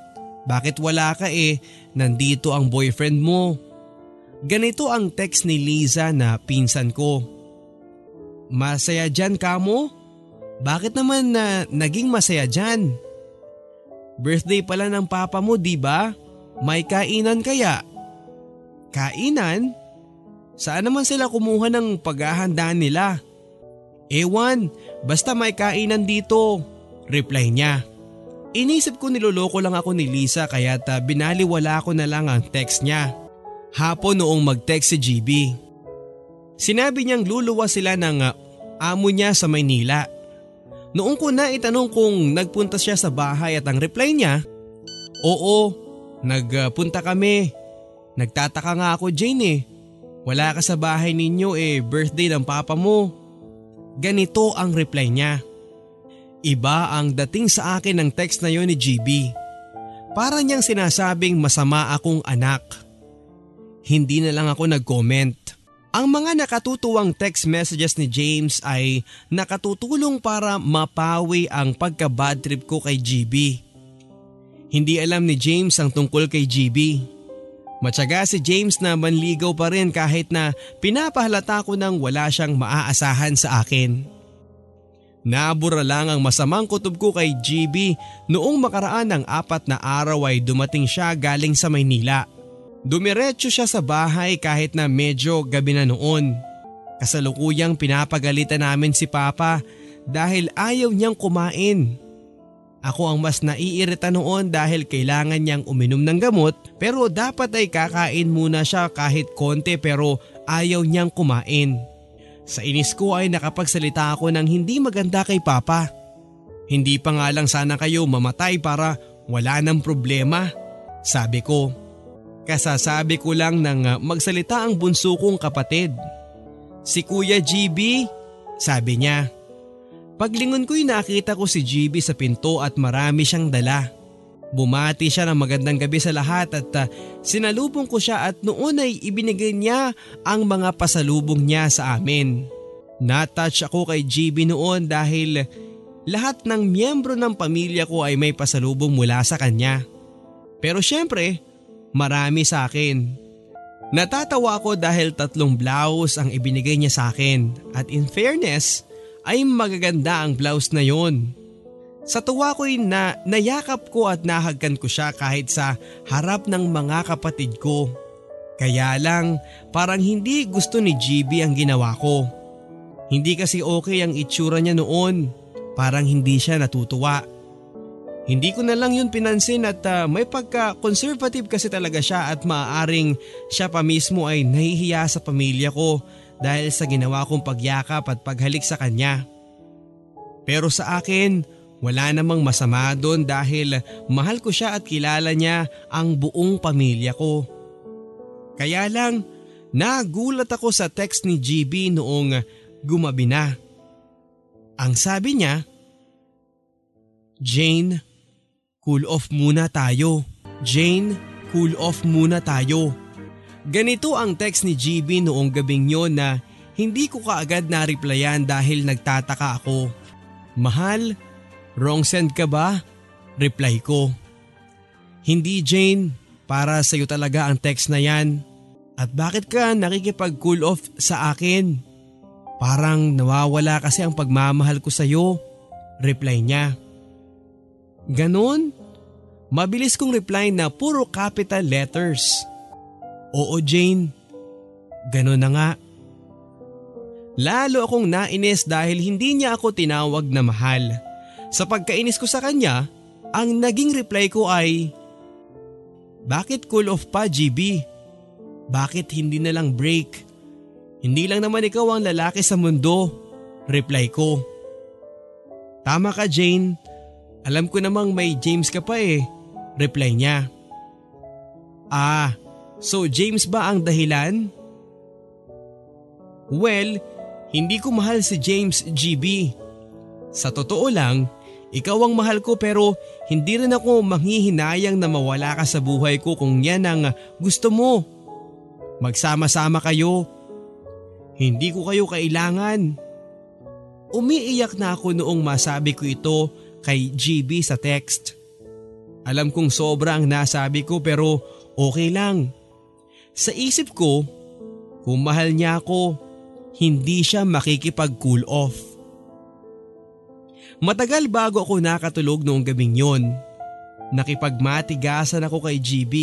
Bakit wala ka eh? Nandito ang boyfriend mo. Ganito ang text ni Liza na pinsan ko. Masaya dyan kamo? Bakit naman na naging masaya dyan? Birthday pala ng papa mo, di ba? May kainan kaya? Kainan? Saan naman sila kumuha ng paghahandaan nila? Ewan, basta may kainan dito, reply niya. Inisip ko niloloko lang ako ni Lisa kaya't binaliwala ko na lang ang text niya. Hapon noong mag-text si GB. Sinabi niyang luluwas sila ng amo niya sa Maynila. Noong ko na itanong kung nagpunta siya sa bahay at ang reply niya, oo, nagpunta kami. Nagtataka nga ako Jane eh. Wala ka sa bahay ninyo eh, birthday ng papa mo. Ganito ang reply niya. Iba ang dating sa akin ng text na yon ni GB. Para niyang sinasabing masama akong anak. Hindi na lang ako nag-comment. Ang mga nakatutuwang text messages ni James ay nakatutulong para mapawi ang pagka-bad trip ko kay GB. Hindi alam ni James ang tungkol kay GB. Matyaga si James na manligaw pa rin kahit na pinapahalata ko nang wala siyang maaasahan sa akin. Nabura lang ang masamang kutob ko kay GB noong makaraan ng 4 na araw ay dumating siya galing sa Maynila. Dumiretso siya sa bahay kahit na medyo gabi na noon. Kasalukuyang pinapagalitan namin si Papa dahil ayaw niyang kumain. Ako ang mas naiirita noon dahil kailangan niyang uminom ng gamot pero dapat ay kakain muna siya kahit konti pero ayaw niyang kumain. Sa inis ko ay nakapagsalita ako ng hindi maganda kay Papa. Hindi pa nga lang sana kayo mamatay para wala ng problema, sabi ko. Kasasabi ko lang nang magsalita ang bunso kong kapatid. Si Kuya GB, sabi niya. Paglingon ko'y nakita ko si GB sa pinto at marami siyang dala. Bumati siya ng magandang gabi sa lahat at sinalubong ko siya at noon ay ibinigay niya ang mga pasalubong niya sa amin. Natouch ako kay GB noon dahil lahat ng miyembro ng pamilya ko ay may pasalubong mula sa kanya. Pero syempre, marami sa akin. Natatawa ako dahil 3 blouse ang ibinigay niya sa akin at in fairness, ay magaganda ang blouse na yon. Sa tuwa ko'y nayakap ko at nahagkan ko siya kahit sa harap ng mga kapatid ko. Kaya lang parang hindi gusto ni GB ang ginawa ko. Hindi kasi okay ang itsura niya noon. Parang hindi siya natutuwa. Hindi ko na lang yun pinansin at may pagka-conservative kasi talaga siya at maaaring siya pa mismo ay nahihiya sa pamilya ko dahil sa ginawa kong pagyakap at paghalik sa kanya. Pero sa akin, wala namang masama doon dahil mahal ko siya at kilala niya ang buong pamilya ko. Kaya lang, Nagulat ako sa text ni GB noong gumabi na. Ang sabi niya, Jane, cool off muna tayo. Jane, cool off muna tayo. Ganito ang text ni GB noong gabing yon na hindi ko kaagad na-replyan dahil nagtataka ako. Mahal, wrong send ka ba? Reply ko. Hindi Jane, para sa'yo talaga ang text na yan. At bakit ka nakikipag-cool off sa akin? Parang nawawala kasi ang pagmamahal ko sa'yo. Reply niya. Ganon? Mabilis kong reply na puro capital letters. Oo Jane, ganon na nga. Lalo akong nainis dahil hindi niya ako tinawag na mahal. Sa pagkainis ko sa kanya, ang naging reply ko ay, Bakit cool off pa GB? Bakit hindi na lang break? Hindi lang naman ikaw ang lalaki sa mundo. Reply ko. Tama ka Jane, alam ko namang may James ka pa eh. Reply niya. Ah, so James ba ang dahilan? Well, hindi ko mahal si James GB. Sa totoo lang, ikaw ang mahal ko pero hindi rin ako manghihinayang na mawala ka sa buhay ko kung yan ang gusto mo. Magsama-sama kayo. Hindi ko kayo kailangan. Umiiyak na ako noong masabi ko ito kay GB sa text. Alam kong sobra ang nasabi ko pero okay lang. Sa isip ko, kung mahal niya ako, hindi siya makikipag-cool off. Matagal bago ako nakatulog noong gabing yon. Nakipagmatigasan ako kay GB.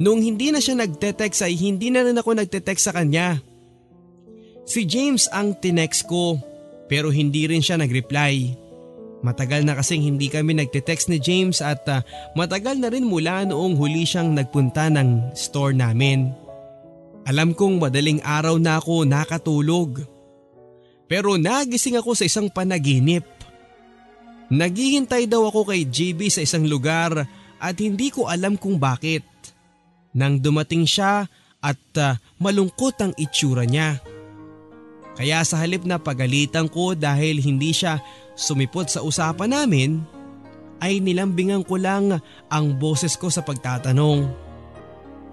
Noong hindi na siya nagte-text ay hindi na rin ako nagte-text sa kanya. Si James ang tinext ko pero hindi rin siya nag-reply. Matagal na kasing hindi kami nagte-text ni James at matagal na rin mula noong huli siyang nagpunta ng store namin. Alam kong madaling araw na ako nakatulog. Pero nagising ako sa isang panaginip. Naghihintay daw ako kay GB sa isang lugar at hindi ko alam kung bakit. Nang dumating siya at malungkot ang itsura niya. Kaya sa halip na pagalitan ko dahil hindi siya sumipot sa usapan namin, ay nilambingan ko lang ang boses ko sa pagtatanong.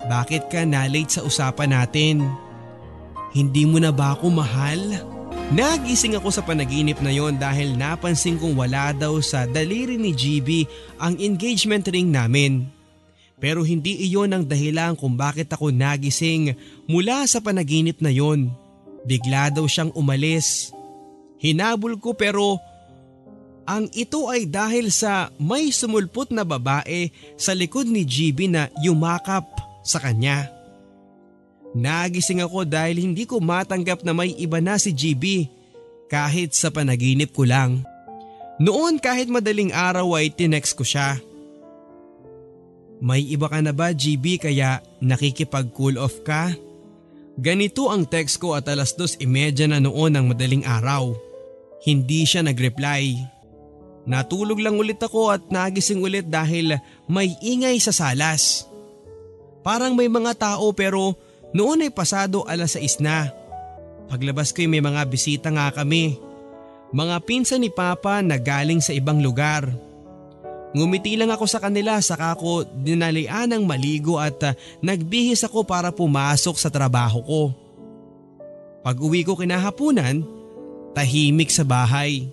Bakit ka na-late sa usapan natin? Hindi mo na ba ako mahal? Nagising ako sa panaginip na yon dahil napansin kong wala daw sa daliri ni GB ang engagement ring namin. Pero hindi iyon ang dahilan kung bakit ako nagising mula sa panaginip na yon. Bigla daw siyang umalis. Hinabol ko pero ang ito ay dahil sa may sumulpot na babae sa likod ni GB na yumakap sa kanya. Nagising ako dahil hindi ko matanggap na may iba na si GB kahit sa panaginip ko lang. Noon kahit madaling araw ay tinext ko siya. May iba ka na ba GB kaya nakikipag cool off ka? Ganito ang text ko at 2:30 na noon ng madaling araw. Hindi siya nag-reply. Natulog lang ulit ako at nagising ulit dahil may ingay sa salas. Parang may mga tao pero noon ay pasado 6:00 na. Paglabas ko'y may mga bisita nga kami. Mga pinsan ni Papa na galing sa ibang lugar. Ngumiti lang ako sa kanila saka ako dinalian ng maligo at nagbihis ako para pumasok sa trabaho ko. Pag uwi ko kinahapunan, tahimik sa bahay.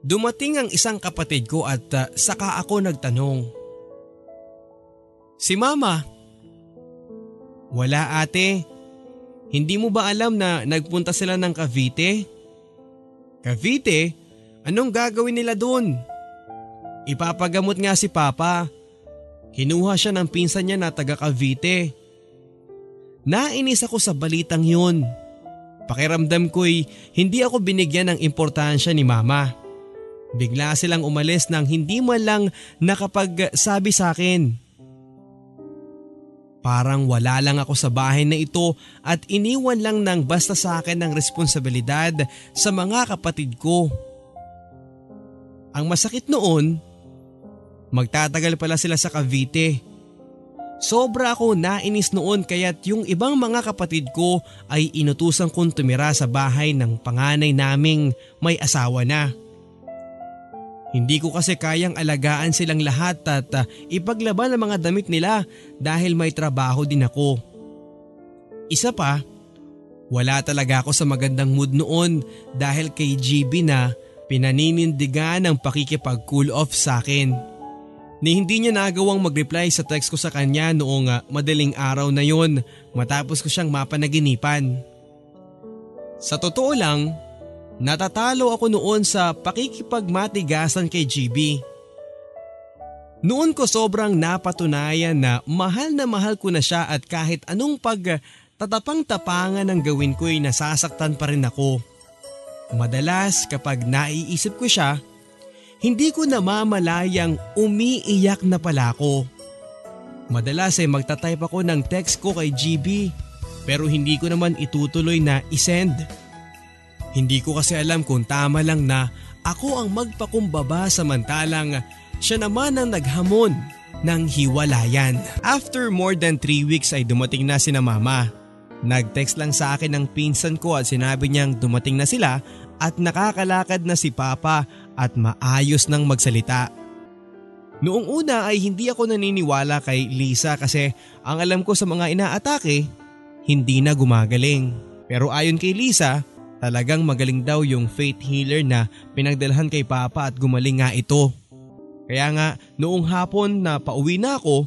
Dumating ang isang kapatid ko at saka ako nagtanong. Si Mama? Wala ate. Hindi mo ba alam na nagpunta sila ng Cavite? Cavite? Anong gagawin nila doon? Ipapagamot nga si Papa. Kinuha siya ng pinsan niya na taga Cavite. Nainis ako sa balitang yun. Pakiramdam ko'y hindi ako binigyan ng importansya ni Mama. Bigla silang umalis nang hindi man lang nakapagsabi sa akin. Parang wala lang ako sa bahay na ito at iniwan lang nang basta sa akin ang responsibilidad sa mga kapatid ko. Ang masakit noon, magtatagal pala sila sa Cavite. Sobra ako nainis noon kaya't yung ibang mga kapatid ko ay inutusan kong tumira sa bahay ng panganay naming may asawa na. Hindi ko kasi kayang alagaan silang lahat at ipaglaban ang mga damit nila dahil may trabaho din ako. Isa pa, wala talaga ako sa magandang mood noon dahil kay GB na pinaninindigan ang pakikipag-cool off sa akin. Ni hindi niya nagawang mag-reply sa text ko sa kanya noong madaling araw na yon matapos ko siyang mapanaginipan. Sa totoo lang, natatalo ako noon sa pakikipagmatigasan kay GB. Noon ko sobrang napatunayan na mahal ko na siya at kahit anong pagtatapang-tapangan ang gawin ko ay nasasaktan pa rin ako. Madalas kapag naiisip ko siya, hindi ko namamalayang umiiyak na pala ako. Madalas ay magtatype ako ng text ko kay GB pero hindi ko naman itutuloy na isend. Hindi ko kasi alam kung tama lang na ako ang magpakumbaba samantalang siya naman ang naghamon ng hiwalayan. After more than 3 weeks ay dumating na sina mama. Nag-text lang sa akin ng pinsan ko at sinabi niyang dumating na sila at nakakalakad na si papa at maayos nang magsalita. Noong una ay hindi ako naniniwala kay Lisa kasi ang alam ko sa mga inaatake, hindi na gumagaling. Pero ayon kay Lisa, talagang magaling daw yung faith healer na pinagdalhan kay papa at gumaling nga ito. Kaya nga noong hapon na pauwi na ako,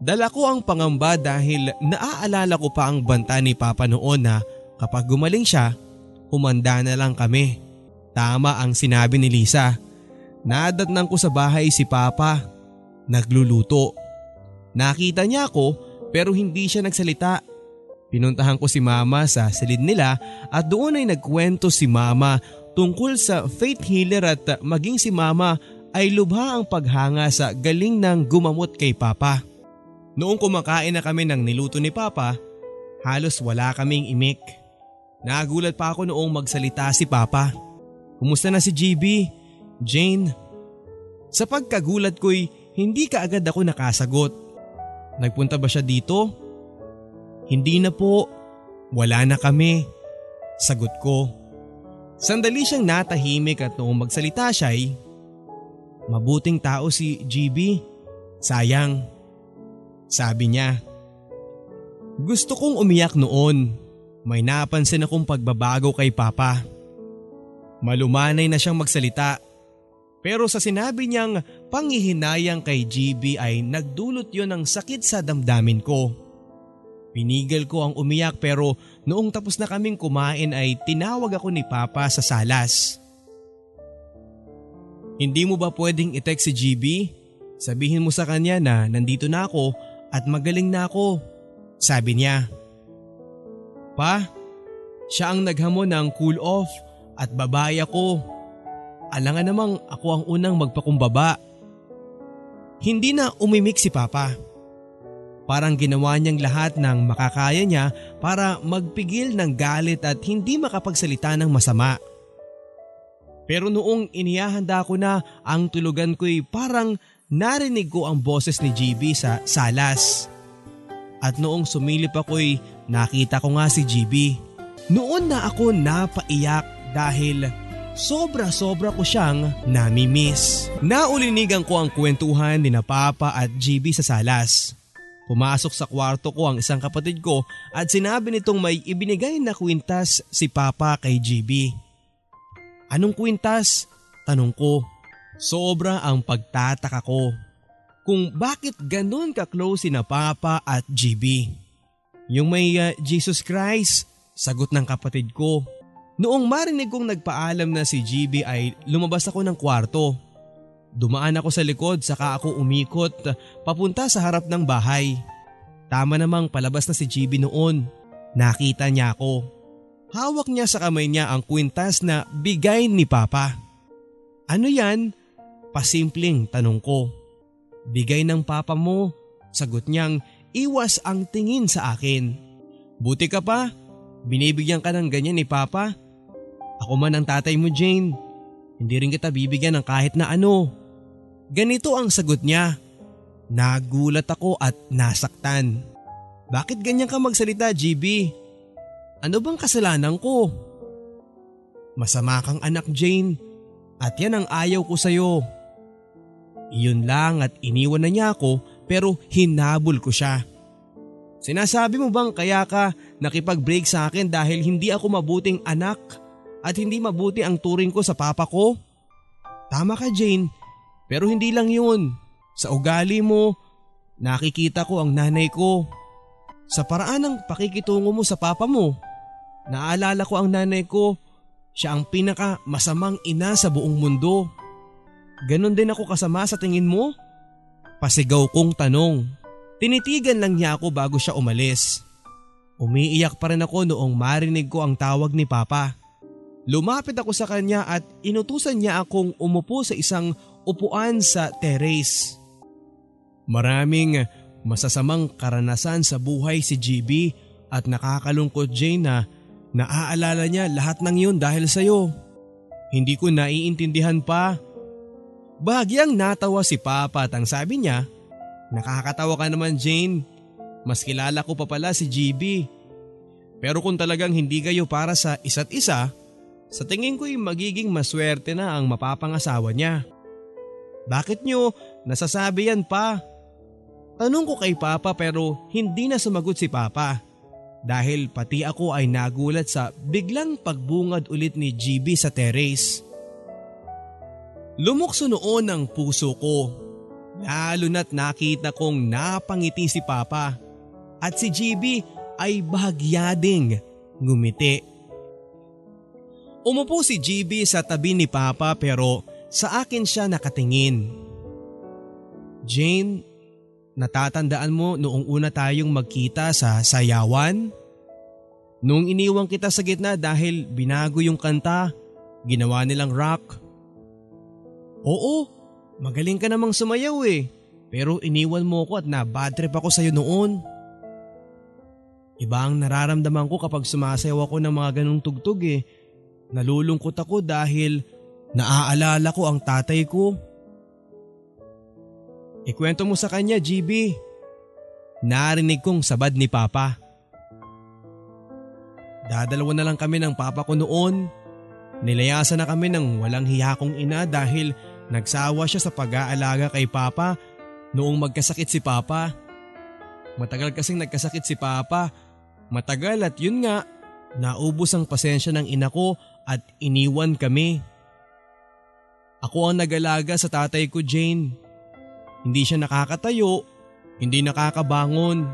dala ko ang pangamba dahil naaalala ko pa ang banta ni papa noon na kapag gumaling siya, humanda na lang kami. Tama ang sinabi ni Lisa. Nadatnan ko sa bahay si papa. Nagluluto. Nakita niya ako pero hindi siya nagsalita. Pinuntahan ko si mama sa silid nila at doon ay nagkwento si mama tungkol sa faith healer at maging si mama ay lubha ang paghanga sa galing ng gumamot kay papa. Noong kumakain na kami ng niluto ni papa, halos wala kaming imik. Nagulat pa ako noong magsalita si papa. Kumusta na si GB, Jane? Sa pagkagulat ko'y hindi kaagad ako nakasagot. Nagpunta ba siya dito? Hindi na po. Wala na kami. Sagot ko. Sandali siyang natahimik at noong magsalita siya'y, mabuting tao si GB. Sayang. Sabi niya. Gusto kong umiyak noon. May napansin akong pagbabago kay papa. Malumanay na siyang magsalita pero sa sinabi niyang panghihinayang kay GB ay nagdulot yon ng sakit sa damdamin ko. Pinigil ko ang umiyak pero noong tapos na kaming kumain ay tinawag ako ni papa sa salas. Hindi mo ba pwedeng i-text si GB? Sabihin mo sa kanya na nandito na ako at magaling na ako. Sabi niya. Pa, siya ang naghamon ng cool off. At babae ako. Alangan namang ako ang unang magpakumbaba. Hindi na umimik si papa. Parang ginawa niyang lahat ng makakaya niya para magpigil ng galit at hindi makapagsalita ng masama. Pero noong inihahanda ko na ang tulugan ko'y parang narinig ko ang boses ni GB sa salas. At noong sumilip ako'y nakita ko nga si GB. Noon na ako napaiyak. Dahil sobra-sobra ko siyang namimiss. Naulinigan ko ang kwentuhan ni na papa at GB sa salas. Pumasok sa kwarto ko ang isang kapatid ko at sinabi nitong may ibinigay na kwintas si papa kay GB. Anong kwintas? Tanong ko. Sobra ang pagtataka ko. Kung bakit ganun ka-close si na papa at GB. Yung may Jesus Christ, sagot ng kapatid ko. Noong marinig kong nagpaalam na si GB ay lumabas ako ng kwarto. Dumaan ako sa likod saka ako umikot papunta sa harap ng bahay. Tama namang palabas na si GB noon. Nakita niya ako. Hawak niya sa kamay niya ang kwintas na bigay ni papa. Ano yan? Pasimpleng tanong ko. Bigay ng papa mo. Sagot niyang iwas ang tingin sa akin. Buti ka pa. Binibigyan ka ng ganyan ni papa. Ako man ang tatay mo, Jane. Hindi rin kita bibigyan ng kahit na ano. Ganito ang sagot niya. Nagulat ako at nasaktan. Bakit ganyan ka magsalita, GB? Ano bang kasalanan ko? Masama kang anak, Jane, at yan ang ayaw ko sa'yo. Iyon lang at iniwan na niya ako pero hinabol ko siya. Sinasabi mo bang kaya ka nakipag-break sa akin dahil hindi ako mabuting anak at hindi mabuti ang turing ko sa papa ko? Tama ka, Jane, pero hindi lang yun. Sa ugali mo, nakikita ko ang nanay ko. Sa paraan ng pakikitungo mo sa papa mo, naalala ko ang nanay ko. Siya ang pinaka masamang ina sa buong mundo. Ganon din ako kasama sa tingin mo? Pasigaw kong tanong. Tinitigan lang niya ako bago siya umalis. Umiiyak pa rin ako noong marinig ko ang tawag ni papa. Lumapit ako sa kanya at inutusan niya akong umupo sa isang upuan sa terrace. Maraming masasamang karanasan sa buhay si GB at nakakalungkot, Jane, na naaalala niya lahat ng yun dahil sa'yo. Hindi ko naiintindihan pa. Bahagyang natawa si papa at ang sabi niya, nakakatawa ka naman, Jane. Mas kilala ko pa pala si GB. Pero kung talagang hindi kayo para sa isa't isa, sa tingin ko'y magiging maswerte na ang mapapangasawa niya. Bakit niyo nasasabi yan, pa? Tanong ko kay papa pero hindi na sumagot si papa. Dahil pati ako ay nagulat sa biglang pagbungad ulit ni GB sa terrace. Lumukso noon ang puso ko. Lalo na't nakita kong napangiti si papa. At si GB ay bahagya ding ngumiti. Umupo si GB sa tabi ni papa pero sa akin siya nakatingin. Jane, natatandaan mo noong una tayong magkita sa sayawan? Noong iniwang kita sa gitna dahil binago yung kanta, ginawa nilang rock. Oo, magaling ka namang sumayaw eh. Pero iniwan mo ko at na-bad trip ako sa'yo noon. Iba ang nararamdaman ko kapag sumasayaw ako ng mga ganong tugtog eh. Nalulungkot ako dahil naaalala ko ang tatay ko. Ikwento mo sa kanya, GB. Narinig kong sabad ni papa. Dadalawa na lang kami ng papa ko noon. Nilayasan na kami ng walang hiya kong ina dahil nagsawa siya sa pag-aalaga kay papa noong magkasakit si papa. Matagal kasing nagkasakit si papa. Matagal at yun nga, naubos ang pasensya ng ina ko at iniwan kami. Ako ang nag-alaga sa tatay ko, Jane. Hindi siya nakakatayo, hindi nakakabangon.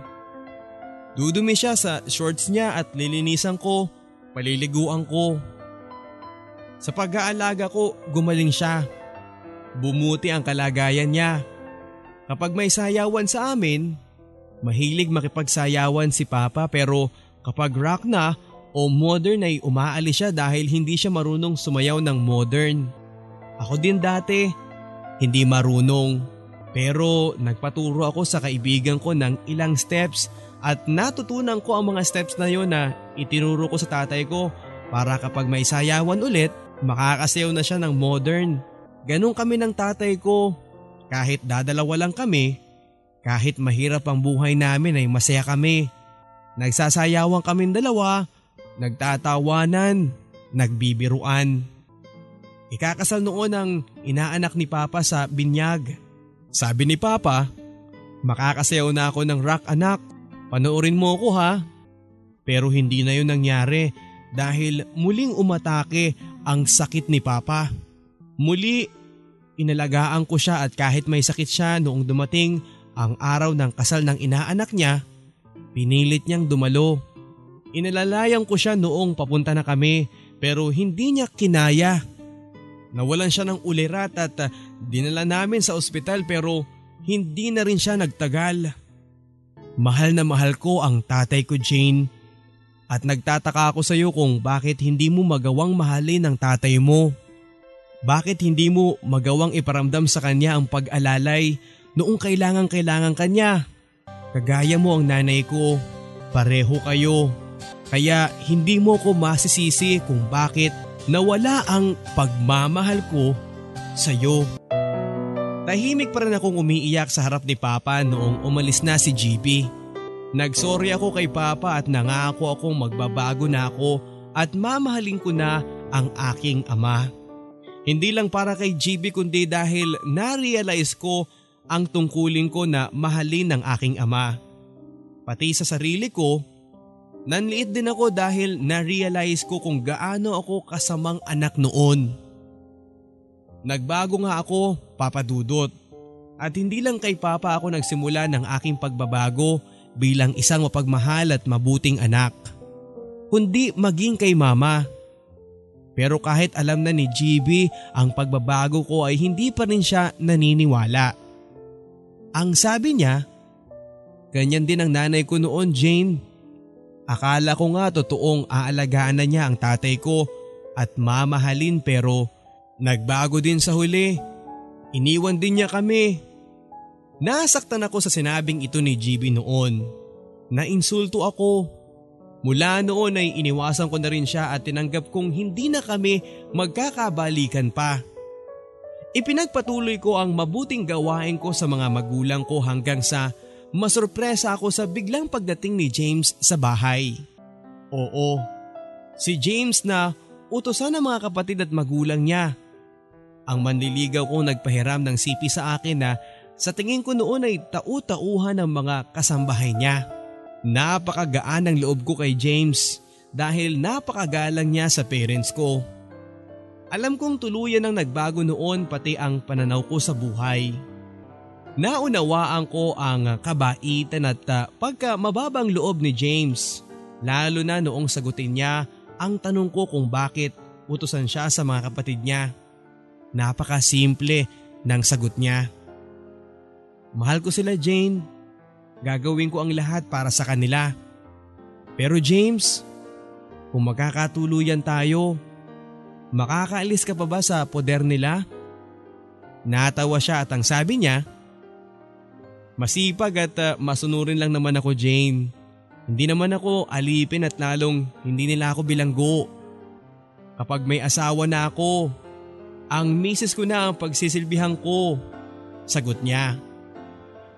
Dudumi siya sa shorts niya at lilinisan ko, paliliguan ko. Sa pag-aalaga ko, gumaling siya. Bumuti ang kalagayan niya. Kapag may sayawan sa amin, mahilig makipagsayawan si papa pero kapag rock na o modern ay umaalis siya dahil hindi siya marunong sumayaw ng modern. Ako din dati, hindi marunong, pero nagpaturo ako sa kaibigan ko ng ilang steps at natutunan ko ang mga steps na yon na itinuro ko sa tatay ko para kapag may sayawan ulit, makakasayaw na siya ng modern. Ganun kami ng tatay ko, kahit dadalawa lang kami, kahit mahirap ang buhay namin ay masaya kami. Nagsasayawan kami dalawa, nagtatawanan, nagbibiruan. Ikakasal noon ang inaanak ni papa sa binyag. Sabi ni papa, makakasayaw na ako ng rock, anak. Panoorin mo ko ha. Pero hindi na yun nangyari dahil muling umatake ang sakit ni papa. Muli, inalagaan ko siya at kahit may sakit siya noong dumating ang araw ng kasal ng inaanak niya, pinilit niyang dumalo. Inalalayan ko siya noong papunta na kami pero hindi niya kinaya. Nawalan siya ng ulirat at dinala namin sa ospital pero hindi na rin siya nagtagal. Mahal na mahal ko ang tatay ko, Jane, at nagtataka ako sa iyo kung bakit hindi mo magawang mahalin ang tatay mo. Bakit hindi mo magawang iparamdam sa kanya ang pag-alalay noong kailangan kanya. Kagaya mo ang nanay ko, pareho kayo. Kaya hindi mo ko masisisi kung bakit nawala ang pagmamahal ko sa iyo. Tahimik pa rin akong umiiyak sa harap ni Papa noong umalis na si GB. Nagsorry ako kay Papa at nangako akong magbabago na ako at mamahalin ko na ang aking ama. Hindi lang para kay GB kundi dahil na-realize ko ang tungkulin ko na mahalin ng aking ama. Pati sa sarili ko, nanliit din ako dahil na-realize ko kung gaano ako kasamang anak noon. Nagbago nga ako, Papa Dudot. At hindi lang kay Papa ako nagsimula ng aking pagbabago bilang isang mapagmahal at mabuting anak, kundi maging kay Mama. Pero kahit alam na ni GB ang pagbabago ko ay hindi pa rin siya naniniwala. Ang sabi niya, ganyan din ang nanay ko noon, Jane. Akala ko nga totoong aalagaan na niya ang tatay ko at mamahalin, pero nagbago din sa huli. Iniwan din niya kami. Nasaktan ako sa sinabing ito ni GB noon. Nainsulto ako. Mula noon ay iniwasan ko na rin siya at tinanggap kong hindi na kami magkakabalikan pa. Ipinagpatuloy ko ang mabuting gawain ko sa mga magulang ko hanggang sa masurpresa ako sa biglang pagdating ni James sa bahay. Oo, si James na utusan ng mga kapatid at magulang niya. Ang manliligaw ko nagpahiram ng sipi sa akin na sa tingin ko noon ay tau-tauhan ng mga kasambahay niya. Napakagaan ang loob ko kay James dahil napakagalang niya sa parents ko. Alam kong tuluyan ang nagbago noon pati ang pananaw ko sa buhay. Naunawaan ko ang kabaitan at pagkamababang loob ni James, lalo na noong sagutin niya ang tanong ko kung bakit utusan siya sa mga kapatid niya. Napakasimple ng sagot niya. Mahal ko sila, Jane. Gagawin ko ang lahat para sa kanila. Pero James, kung magkakatuluyan tayo, makakaalis ka pa ba sa poder nila? Natawa siya at ang sabi niya, masipag at masunurin lang naman ako, Jane. Hindi naman ako alipin at lalong hindi nila ako bilanggo. Kapag may asawa na ako, ang misis ko na ang pagsisilbihan ko, sagot niya.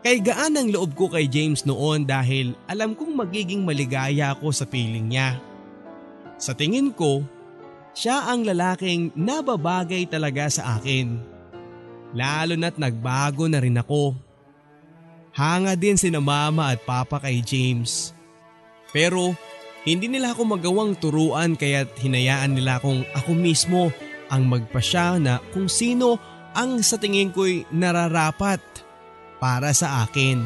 Kay gaan ang loob ko kay James noon dahil alam kong magiging maligaya ako sa piling niya. Sa tingin ko, siya ang lalaking nababagay talaga sa akin. Lalo na't nagbago na rin ako. Hanga din sina Mama at Papa kay James. Pero hindi nila ako magawang turuan kaya't hinayaan nila kung ako mismo ang magpasya na kung sino ang sa tingin ko'y nararapat para sa akin.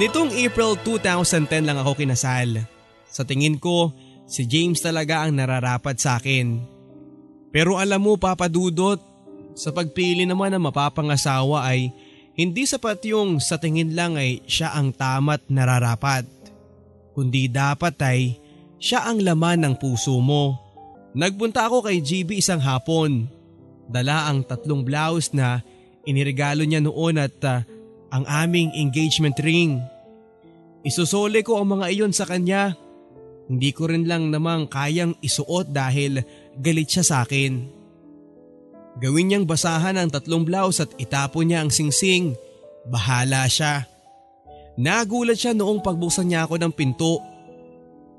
Nitong April 2010 lang ako kinasal. Sa tingin ko, si James talaga ang nararapat sa akin. Pero alam mo, Papa Dudot, sa pagpili naman ng mapapangasawa ay hindi sapat yung sa tingin lang ay siya ang tama't nararapat. Kundi dapat ay siya ang laman ng puso mo. Nagpunta ako kay GB isang hapon. Dala ang 3 blouse na iniregalo niya noon at ang aming engagement ring. Isusole ko ang mga iyon sa kanya. Hindi ko rin lang namang kayang isuot dahil galit siya sa akin. Gawin niyang basahan ang 3 blouse at itapon niya ang singsing. Bahala siya. Nagulat siya noong pagbuksan niya ako ng pinto.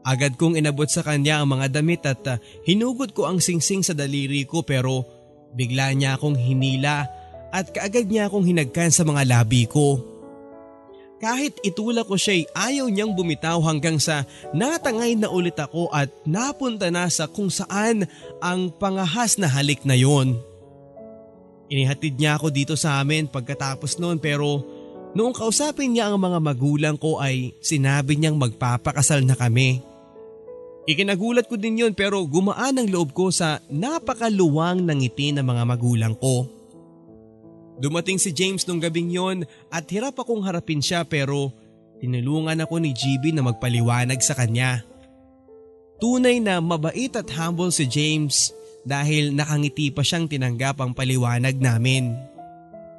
Agad kong inabot sa kanya ang mga damit at hinugot ko ang singsing sa daliri ko, pero bigla niya akong hinila at kaagad niya akong hinagkan sa mga labi ko. Kahit itulak ko siya, ayaw niyang bumitaw hanggang sa natangay na ulit ako at napunta na sa kung saan ang pangahas na halik na yon. Inihatid niya ako dito sa amin pagkatapos noon, pero noong kausapin niya ang mga magulang ko ay sinabi niyang magpapakasal na kami. Ikinagulat ko din yun, pero gumaan ang loob ko sa napakaluwang ng ngiti ng mga magulang ko. Dumating si James nung gabing yon at hirap akong harapin siya, pero tinulungan ako ni GB na magpaliwanag sa kanya. Tunay na mabait at humble si James dahil nakangiti pa siyang tinanggap ang paliwanag namin.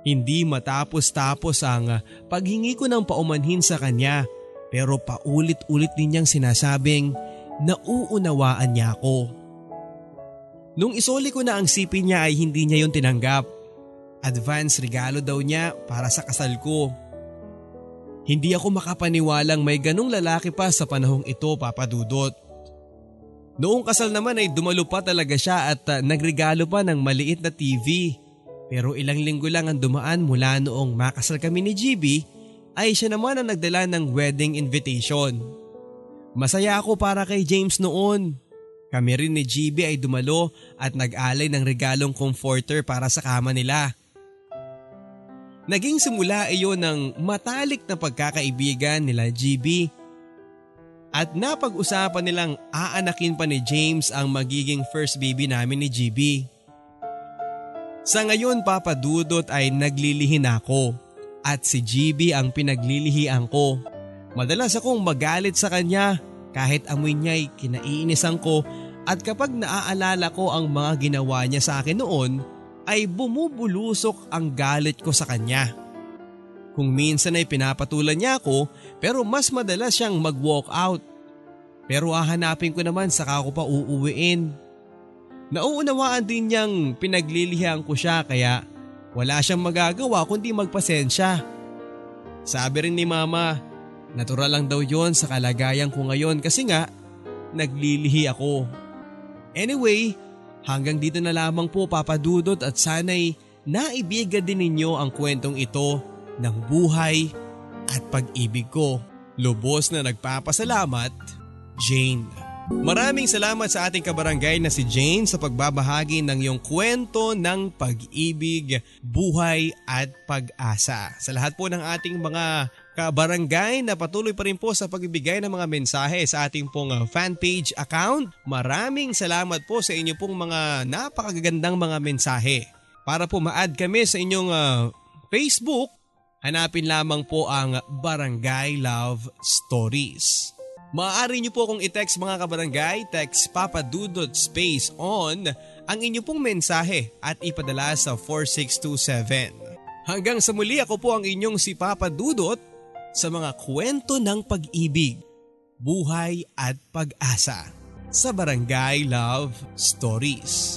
Hindi matapos-tapos ang paghingi ko ng paumanhin sa kanya, pero paulit-ulit din niyang sinasabing nauunawaan niya ako. Nung isoli ko na ang sipi niya ay hindi niya yon tinanggap. Advance regalo daw niya para sa kasal ko. Hindi ako makapaniwalang may ganong lalaki pa sa panahong ito, Papa Dudot. Noong kasal naman ay dumalo pa talaga siya at nagregalo pa ng maliit na TV. Pero ilang linggo lang ang dumaan mula noong makasal kami ni GB ay siya naman ang nagdala ng wedding invitation. Masaya ako para kay James noon. Kami rin ni GB ay dumalo at nag-alay ng regalong comforter para sa kama nila. Naging simula iyon ng matalik na pagkakaibigan nila GB at napag-usapan nilang aanakin pa ni James ang magiging first baby namin ni GB. Sa ngayon, Papa Dudot, ay naglilihin ako at si GB ang pinaglilihian ko. Madalas akong magalit sa kanya kahit amoy niya'y kinaiinisan ko at kapag naaalala ko ang mga ginawa niya sa akin noon, ay bumubulusok ang galit ko sa kanya. Kung minsan ay pinapatulan niya ako pero mas madalas siyang mag-walk out. Pero hahanapin ko naman saka ko pa uuwiin. Nauunawaan din niyang pinaglilihan ko siya kaya wala siyang magagawa kundi magpasensya. Sabi rin ni Mama, natural lang daw yon sa kalagayan ko ngayon kasi nga naglilihi ako. Anyway, hanggang dito na lamang po, Papa Dudot, at sana'y naibigan din ninyo ang kwentong ito ng buhay at pag-ibig ko. Lubos na nagpapasalamat, Jane. Maraming salamat sa ating kabarangay na si Jane sa pagbabahagi ng iyong kwento ng pag-ibig, buhay at pag-asa. Sa lahat po ng ating mga kabarangay na patuloy pa rin po sa pagbibigay ng mga mensahe sa ating pong fanpage account. Maraming salamat po sa inyo pong mga napakagandang mga mensahe. Para po ma-add kami sa inyong Facebook, hanapin lamang po ang Barangay Love Stories. Maaari nyo po kong i-text mga kabarangay, text papadudot space on ang inyo pong mensahe at ipadala sa 4627. Hanggang sa muli, ako po ang inyong si Papa Dudot sa mga kwento ng pag-ibig, buhay at pag-asa sa Barangay Love Stories.